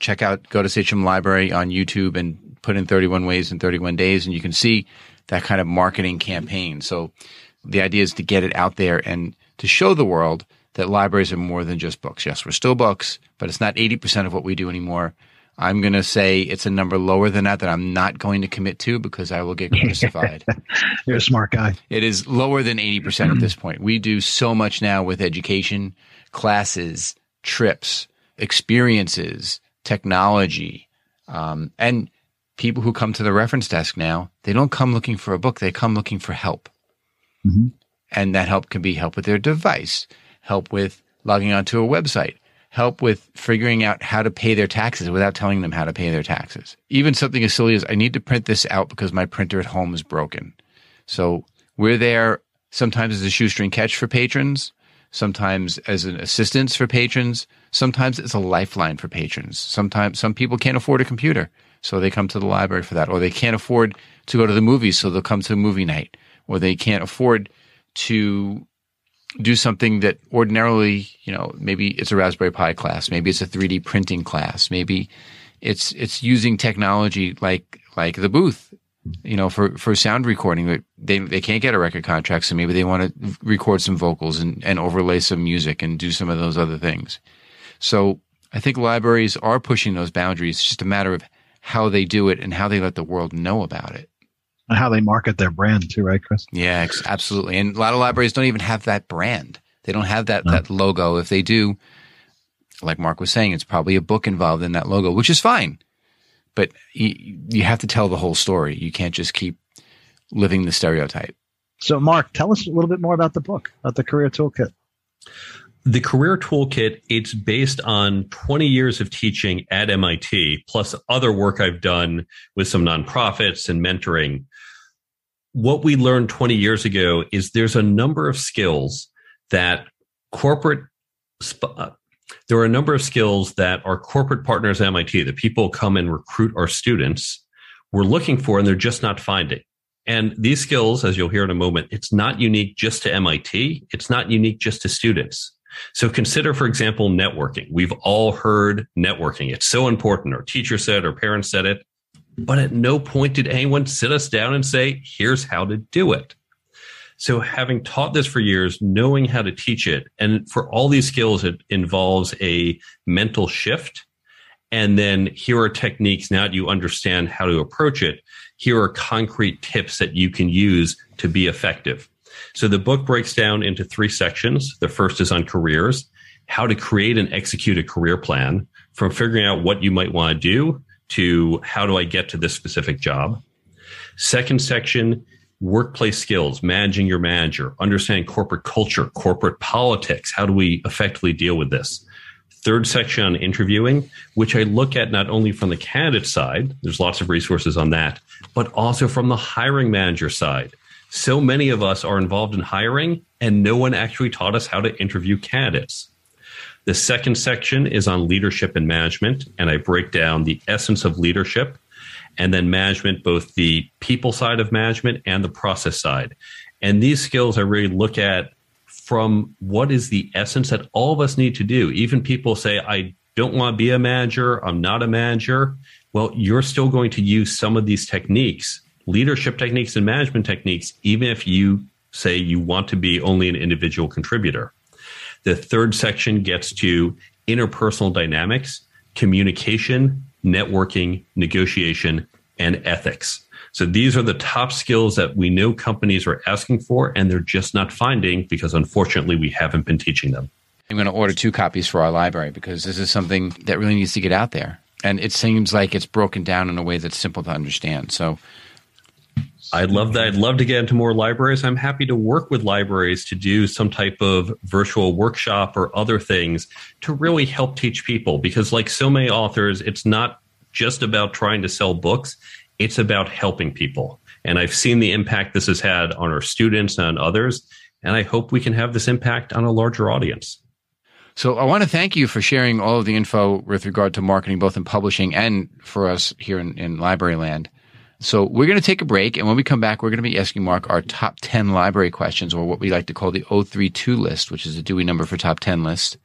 check out, go to Sachem Library on YouTube and put in 31 Ways in 31 Days, and you can see that kind of marketing campaign. So the idea is to get it out there and to show the world that libraries are more than just books. Yes, we're still books, but it's not 80% of what we do anymore. I'm going to say it's a number lower than that I'm not going to commit to because I will get crucified. You're a smart guy. It is lower than 80% at this point. We do so much now with education, classes, trips, experiences, technology, and people who come to the reference desk now, they don't come looking for a book. They come looking for help. Mm-hmm. And that help can be help with their device, help with logging onto a website, help with figuring out how to pay their taxes without telling them how to pay their taxes. Even something as silly as, I need to print this out because my printer at home is broken. So we're there sometimes as a shoestring catch for patrons, sometimes as an assistance for patrons, sometimes it's a lifeline for patrons. Sometimes some people can't afford a computer, so they come to the library for that, or they can't afford to go to the movies, so they'll come to a movie night, or they can't afford to do something that ordinarily, you know, maybe it's a Raspberry Pi class, maybe it's a 3D printing class, maybe it's using technology like the booth, you know, for sound recording. They can't get a record contract, so maybe they want to record some vocals and overlay some music and do some of those other things. So I think libraries are pushing those boundaries. It's just a matter of how they do it and how they let the world know about it. And how they market their brand too, right, Chris? Yeah, absolutely. And a lot of libraries don't even have that brand. They don't have that logo. If they do, like Mark was saying, it's probably a book involved in that logo, which is fine. But you have to tell the whole story. You can't just keep living the stereotype. So, Mark, tell us a little bit more about the book, about The Career Toolkit. The Career Toolkit, it's based on 20 years of teaching at MIT, plus other work I've done with some nonprofits and mentoring. What we learned 20 years ago is there's a number of skills that there are a number of skills that our corporate partners at MIT, the people who come and recruit our students, we're looking for, and they're just not finding. And these skills, as you'll hear in a moment, it's not unique just to MIT. It's not unique just to students. So consider, for example, networking. We've all heard networking. It's so important. Our teacher said, our parents said it. But at no point did anyone sit us down and say, here's how to do it. So having taught this for years, knowing how to teach it, and for all these skills, it involves a mental shift. And then here are techniques, now that you understand how to approach it, here are concrete tips that you can use to be effective. So the book breaks down into three sections. The first is on careers, how to create and execute a career plan, from figuring out what you might want to do to how do I get to this specific job. Second section, workplace skills, managing your manager, understanding corporate culture, corporate politics. How do we effectively deal with this? Third section on interviewing, which I look at not only from the candidate side, there's lots of resources on that, but also from the hiring manager side. So many of us are involved in hiring, and no one actually taught us how to interview candidates. The second section is on leadership and management, and I break down the essence of leadership and then management, both the people side of management and the process side. And these skills I really look at from what is the essence that all of us need to do. Even people say, I don't want to be a manager, I'm not a manager. Well, you're still going to use some of these techniques, leadership techniques and management techniques, even if you say you want to be only an individual contributor. The third section gets to interpersonal dynamics, communication, networking, negotiation, and ethics. So these are the top skills that we know companies are asking for, and they're just not finding because, unfortunately, we haven't been teaching them. I'm going to order 2 copies for our library because this is something that really needs to get out there. And it seems like it's broken down in a way that's simple to understand. So I'd love that. I'd love to get into more libraries. I'm happy to work with libraries to do some type of virtual workshop or other things to really help teach people. Because like so many authors, it's not just about trying to sell books. It's about helping people. And I've seen the impact this has had on our students and on others. And I hope we can have this impact on a larger audience. So I want to thank you for sharing all of the info with regard to marketing, both in publishing and for us here in library land. So we're going to take a break, and when we come back, we're going to be asking Mark our top 10 library questions, or what we like to call the 032 list, which is a Dewey number for top 10 list.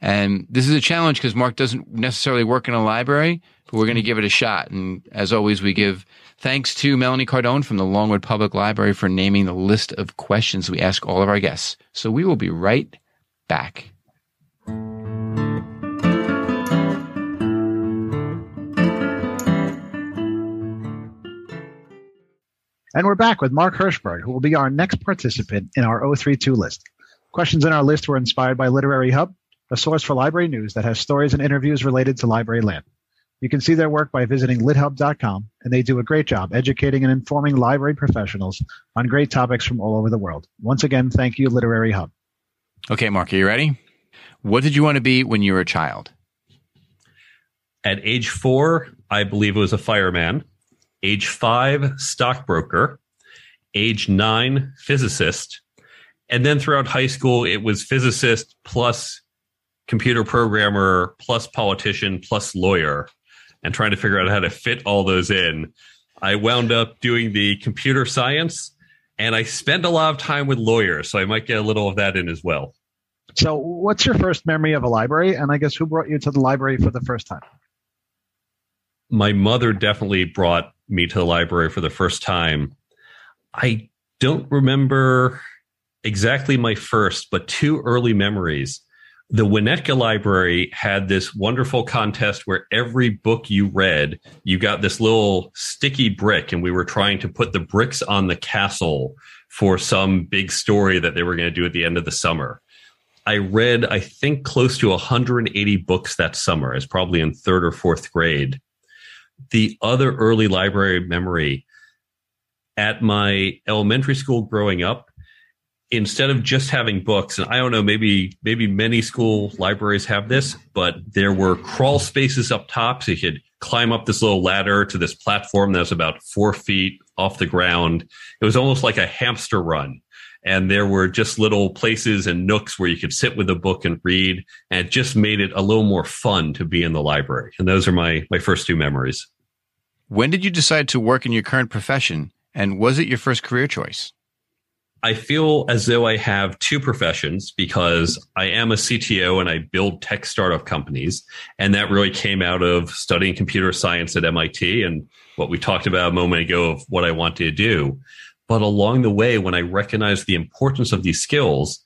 And this is a challenge because Mark doesn't necessarily work in a library, but we're going to give it a shot. And as always, we give thanks to Melanie Cardone from the Longwood Public Library for naming the list of questions we ask all of our guests. So we will be right back. And we're back with Mark Herschberg, who will be our next participant in our 032 list. Questions in our list were inspired by Literary Hub, a source for library news that has stories and interviews related to library land. You can see their work by visiting lithub.com, and they do a great job educating and informing library professionals on great topics from all over the world. Once again, thank you, Literary Hub. Okay, Mark, are you ready? What did you want to be when you were a child? At age 4, I believe it was a fireman. Age 5, stockbroker. Age 9, physicist. And then throughout high school, it was physicist plus computer programmer plus politician plus lawyer, and trying to figure out how to fit all those in. I wound up doing the computer science, and I spent a lot of time with lawyers, so I might get a little of that in as well. So what's your first memory of a library? And I guess who brought you to the library for the first time? My mother definitely brought me to the library for the first time. I don't remember exactly my first, but 2 early memories. The Winnetka Library had this wonderful contest where every book you read, you got this little sticky brick, and we were trying to put the bricks on the castle for some big story that they were going to do at the end of the summer. I read, I think, close to 180 books that summer. It's probably in 3rd or 4th grade. The other early library memory, at my elementary school growing up, instead of just having books, and I don't know, maybe many school libraries have this, but there were crawl spaces up top. So you could climb up this little ladder to this platform that was about 4 feet off the ground. It was almost like a hamster run. And there were just little places and nooks where you could sit with a book and read. And it just made it a little more fun to be in the library. And those are my first 2 memories. When did you decide to work in your current profession? And was it your first career choice? I feel as though I have 2 professions, because I am a CTO and I build tech startup companies. And that really came out of studying computer science at MIT and what we talked about a moment ago of what I wanted to do. But along the way, when I recognized the importance of these skills,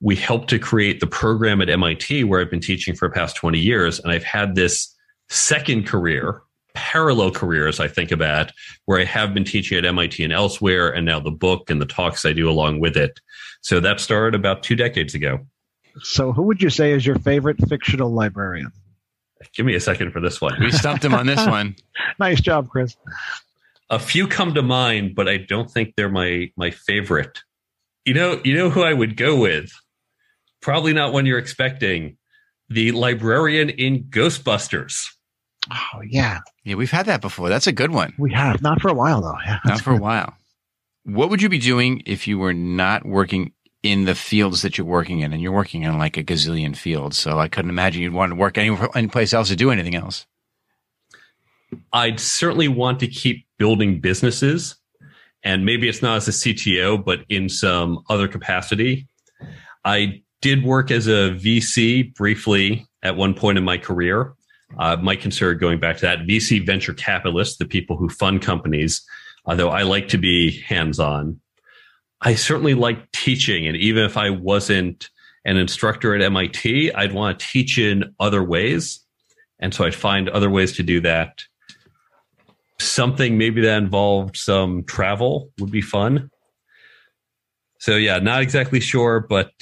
we helped to create the program at MIT where I've been teaching for the past 20 years. And I've had this second career, parallel careers, I think about, where I have been teaching at MIT and elsewhere, and now the book and the talks I do along with it. So that started about 2 decades ago. So who would you say is your favorite fictional librarian? Give me a second for this one. We stumped him on this one. Nice job, Chris. A few come to mind, but I don't think they're my favorite. You know who I would go with? Probably not one you're expecting. The librarian in Ghostbusters. Oh, yeah. Yeah, we've had that before. That's a good one. We have. Not for a while, though. Yeah, not for a while. What would you be doing if you were not working in the fields that you're working in? And you're working in like a gazillion fields. So I couldn't imagine you'd want to work any place else or do anything else. I'd certainly want to keep building businesses. And maybe it's not as a CTO, but in some other capacity. I did work as a VC briefly at one point in my career. Might consider going back to that. VC, venture capitalists, the people who fund companies, although I like to be hands-on. I certainly like teaching. And even if I wasn't an instructor at MIT, I'd want to teach in other ways. And so I'd find other ways to do that. Something maybe that involved some travel would be fun. So yeah, not exactly sure, but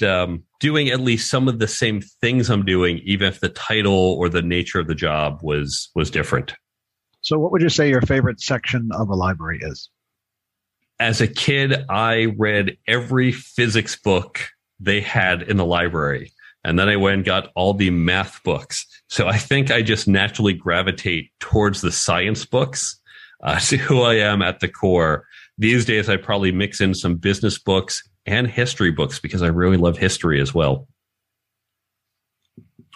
doing at least some of the same things I'm doing, even if the title or the nature of the job was different. So what would you say your favorite section of a library is? As a kid, I read every physics book they had in the library. And then I went and got all the math books. So I think I just naturally gravitate towards the science books. See who I am at the core. These days, I probably mix in some business books and history books because I really love history as well.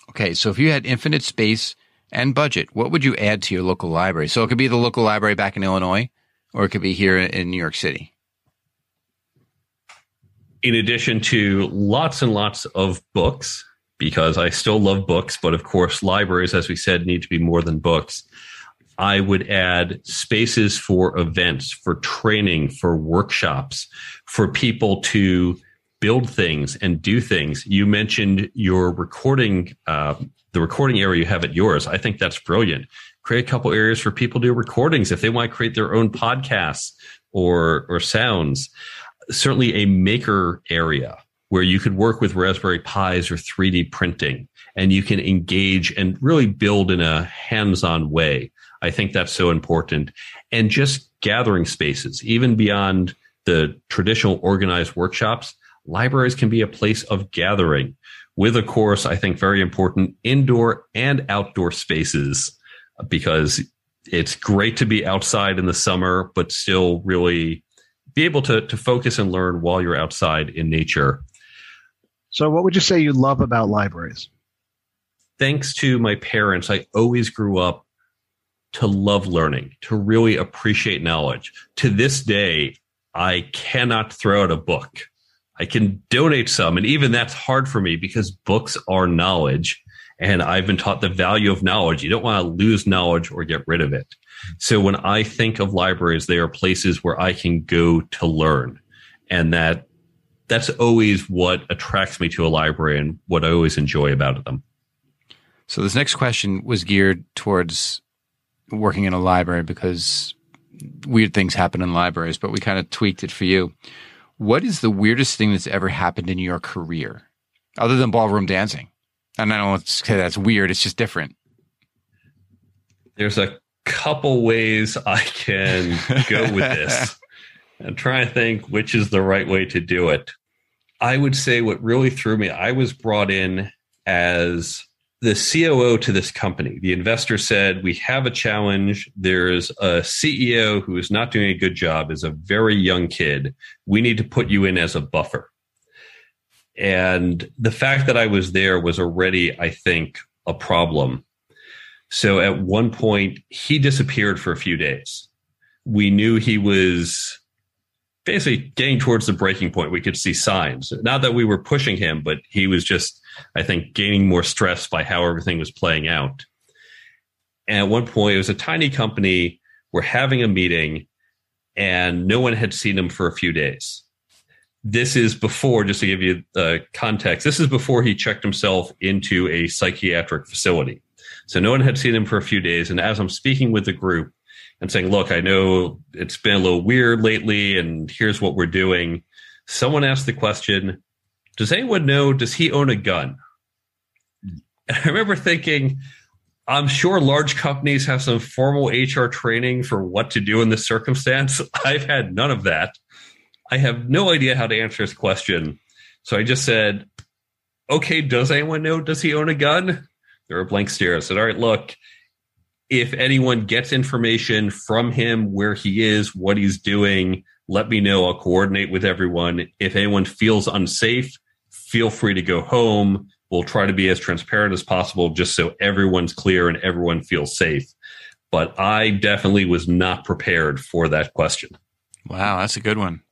Okay, so if you had infinite space and budget, what would you add to your local library? So it could be the local library back in Illinois, or it could be here in New York City. In addition to lots and lots of books, because I still love books, but of course, libraries, as we said, need to be more than books. I would add spaces for events, for training, for workshops, for people to build things and do things. You mentioned your recording, the recording area you have at yours. I think that's brilliant. Create a couple areas for people to do recordings if they want to create their own podcasts or sounds. Certainly a maker area where you could work with Raspberry Pis or 3D printing, and you can engage and really build in a hands-on way. I think that's so important. And just gathering spaces, even beyond the traditional organized workshops, libraries can be a place of gathering with, of course, I think very important indoor and outdoor spaces, because it's great to be outside in the summer, but still really be able to focus and learn while you're outside in nature. So what would you say you love about libraries? Thanks to my parents, I always grew up to love learning, to really appreciate knowledge. To this day, I cannot throw out a book. I can donate some, and even that's hard for me because books are knowledge, and I've been taught the value of knowledge. You don't want to lose knowledge or get rid of it. So when I think of libraries, they are places where I can go to learn, and that's always what attracts me to a library and what I always enjoy about them. So this next question was geared towards working in a library because weird things happen in libraries, but we kind of tweaked it for you. What is the weirdest thing that's ever happened in your career other than ballroom dancing? And I don't want to say that's weird. It's just different. There's a couple ways I can go with this. I'm trying to think which is the right way to do it. I would say what really threw me, I was brought in as the COO to this company. The investor said, we have a challenge. There's a CEO who is not doing a good job, is a very young kid. We need to put you in as a buffer. And the fact that I was there was already, I think, a problem. So at one point, he disappeared for a few days. We knew he was basically getting towards the breaking point. We could see signs. Not that we were pushing him, but he was just, I think, gaining more stress by how everything was playing out. And at one point, it was a tiny company. We're having a meeting, and no one had seen him for a few days. This is before, just to give you context, this is before he checked himself into a psychiatric facility. So no one had seen him for a few days. And as I'm speaking with the group and saying, look, I know it's been a little weird lately, and here's what we're doing. Someone asked the question, does anyone know, does he own a gun? And I remember thinking, I'm sure large companies have some formal HR training for what to do in this circumstance. I've had none of that. I have no idea how to answer this question. So I just said, okay, does anyone know, does he own a gun? There were blank stares. I said, all right, look, if anyone gets information from him, where he is, what he's doing, let me know. I'll coordinate with everyone. If anyone feels unsafe, feel free to go home. We'll try to be as transparent as possible just so everyone's clear and everyone feels safe. But I definitely was not prepared for that question. Wow, that's a good one.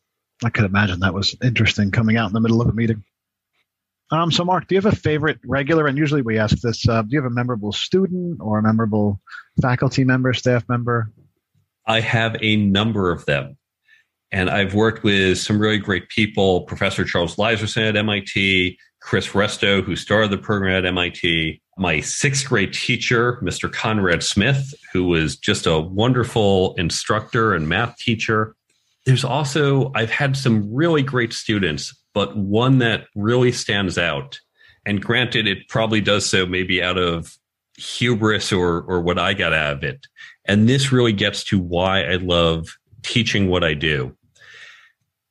I could imagine that was interesting coming out in the middle of a meeting. So, Mark, do you have a favorite regular? And usually we ask this, do you have a memorable student or a memorable faculty member, staff member? I have a number of them. And I've worked with some really great people, Professor Charles Lizerson at MIT, Chris Resto, who started the program at MIT, my sixth grade teacher, Mr. Conrad Smith, who was just a wonderful instructor and math teacher. There's also, I've had some really great students, but one that really stands out. And granted, it probably does so maybe out of hubris or what I got out of it. And this really gets to why I love teaching what I do.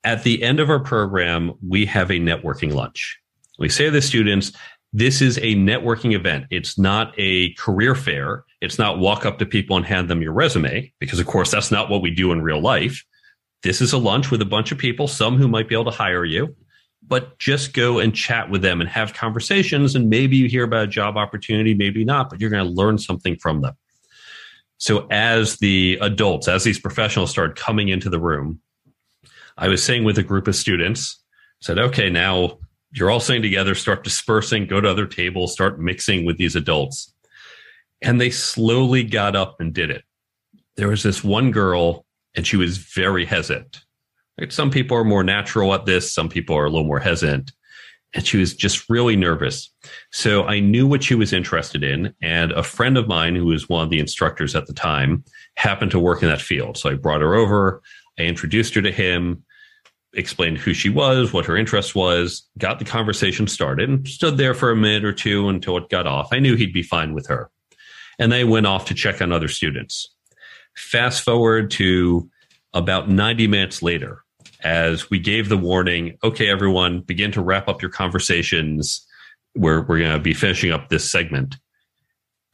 At the end of our program, we have a networking lunch. We say to the students, this is a networking event. It's not a career fair. It's not walk up to people and hand them your resume, because of course, that's not what we do in real life. This is a lunch with a bunch of people, some who might be able to hire you, but just go and chat with them and have conversations. And maybe you hear about a job opportunity, maybe not, but you're going to learn something from them. So as the adults, as these professionals started coming into the room, I was sitting with a group of students, said, okay, now you're all sitting together, start dispersing, go to other tables, start mixing with these adults. And they slowly got up and did it. There was this one girl, and she was very hesitant. Some people are more natural at this. Some people are a little more hesitant. And she was just really nervous. So I knew what she was interested in. And a friend of mine who was one of the instructors at the time happened to work in that field. So I brought her over. I introduced her to him. explained who she was, what her interest was, got the conversation started, and stood there for a minute or two until it got off. I knew he'd be fine with her. And they went off to check on other students. Fast forward to about 90 minutes later, as we gave the warning, okay, everyone, begin to wrap up your conversations. We're going to be finishing up this segment.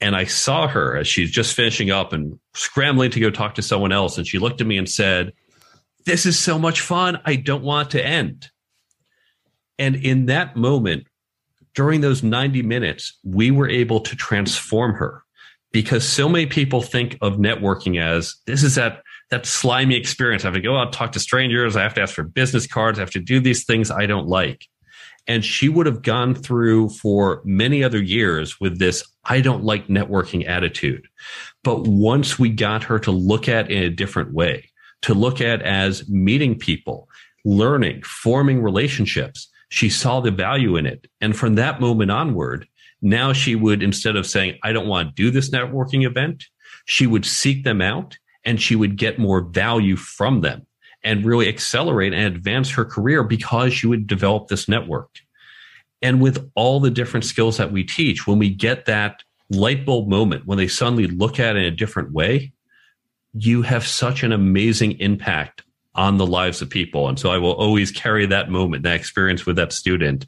And I saw her as she's just finishing up and scrambling to go talk to someone else. And she looked at me and said, "This is so much fun. I don't want to end." And in that moment, during those 90 minutes, we were able to transform her, because so many people think of networking as this is that slimy experience. I have to go out and talk to strangers. I have to ask for business cards. I have to do these things I don't like. And she would have gone through for many other years with this "I don't like networking" attitude. But once we got her to look at it in a different way, to look at as meeting people, learning, forming relationships, she saw the value in it. And from that moment onward, now she would, instead of saying, "I don't want to do this networking event," she would seek them out and she would get more value from them and really accelerate and advance her career because she would develop this network. And with all the different skills that we teach, when we get that light bulb moment, when they suddenly look at it in a different way, you have such an amazing impact on the lives of people. And so I will always carry that moment, that experience with that student,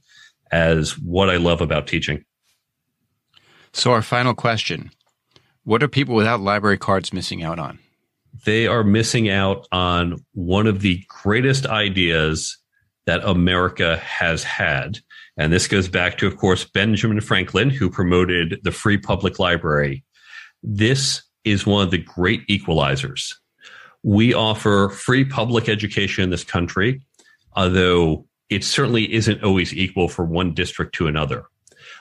as what I love about teaching. So our final question: what are people without library cards missing out on? They are missing out on one of the greatest ideas that America has had. And this goes back to, of course, Benjamin Franklin, who promoted the free public library. This is one of the great equalizers. We offer free public education in this country, although it certainly isn't always equal from one district to another.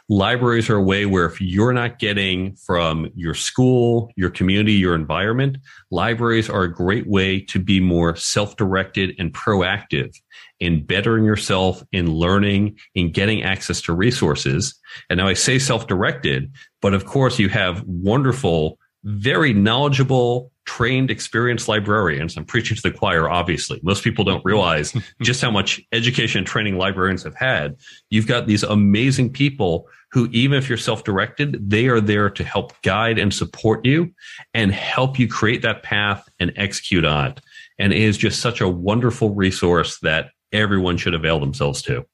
Libraries are a way where if you're not getting from your school, your community, your environment, libraries are a great way to be more self-directed and proactive in bettering yourself, in learning, in getting access to resources. And now I say self-directed, but of course you have wonderful, very knowledgeable, trained, experienced librarians. I'm preaching to the choir, obviously. Most people don't realize just how much education and training librarians have had. You've got these amazing people who, even if you're self-directed, they are there to help guide and support you and help you create that path and execute on it. And it is just such a wonderful resource that everyone should avail themselves to.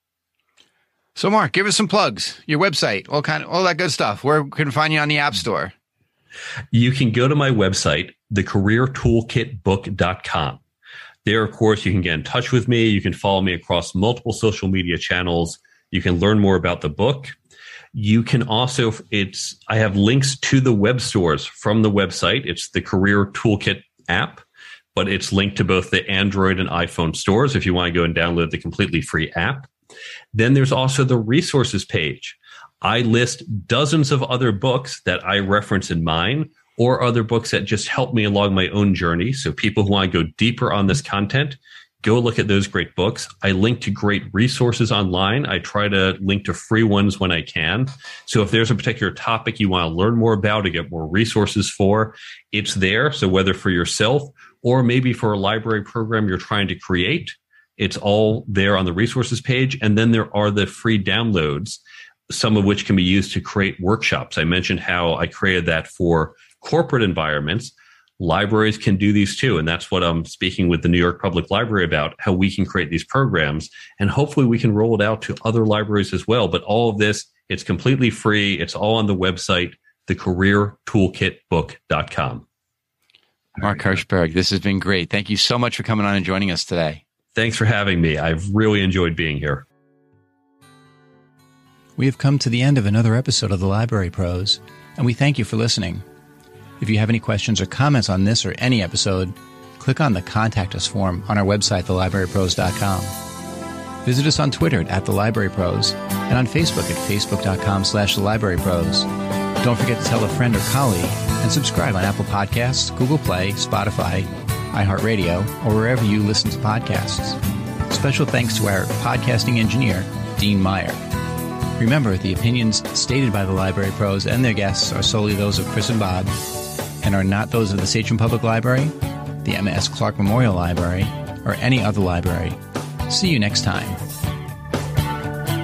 So, Mark, give us some plugs, your website, all that good stuff. Where can we find you on the App Store? You can go to my website, thecareertoolkitbook.com. There, of course, you can get in touch with me. You can follow me across multiple social media channels. You can learn more about the book. You can also, I have links to the web stores from the website. It's the Career Toolkit app, but it's linked to both the Android and iPhone stores if you want to go and download the completely free app. Then there's also the resources page. I list dozens of other books that I reference in mine, or other books that just help me along my own journey. So people who want to go deeper on this content, go look at those great books. I link to great resources online. I try to link to free ones when I can. So if there's a particular topic you want to learn more about or get more resources for, it's there. So whether for yourself or maybe for a library program you're trying to create, it's all there on the resources page. And then there are the free downloads, some of which can be used to create workshops. I mentioned how I created that for corporate environments. Libraries can do these too. And that's what I'm speaking with the New York Public Library about, how we can create these programs. And hopefully we can roll it out to other libraries as well. But all of this, it's completely free. It's all on the website, thecareertoolkitbook.com. Mark Herschberg, this has been great. Thank you so much for coming on and joining us today. Thanks for having me. I've really enjoyed being here. We have come to the end of another episode of The Library Pros, and we thank you for listening. If you have any questions or comments on this or any episode, click on the Contact Us form on our website, thelibrarypros.com. Visit us on Twitter at @thelibrarypros and on Facebook at facebook.com/thelibrarypros. Don't forget to tell a friend or colleague and subscribe on Apple Podcasts, Google Play, Spotify, iHeartRadio, or wherever you listen to podcasts. Special thanks to our podcasting engineer, Dean Meyer. Remember, the opinions stated by the Library Pros and their guests are solely those of Chris and Bob and are not those of the Sachem Public Library, the Emma S. Clark Memorial Library, or any other library. See you next time.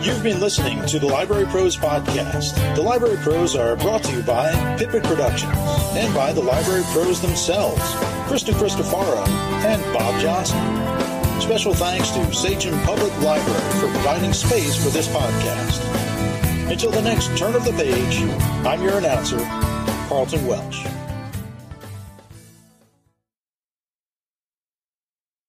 You've been listening to the Library Pros Podcast. The Library Pros are brought to you by Pipit Productions and by the Library Pros themselves, Krista Cristofaro and Bob Johnson. Special thanks to Sachem Public Library for providing space for this podcast. Until the next turn of the page, I'm your announcer, Carlton Welch.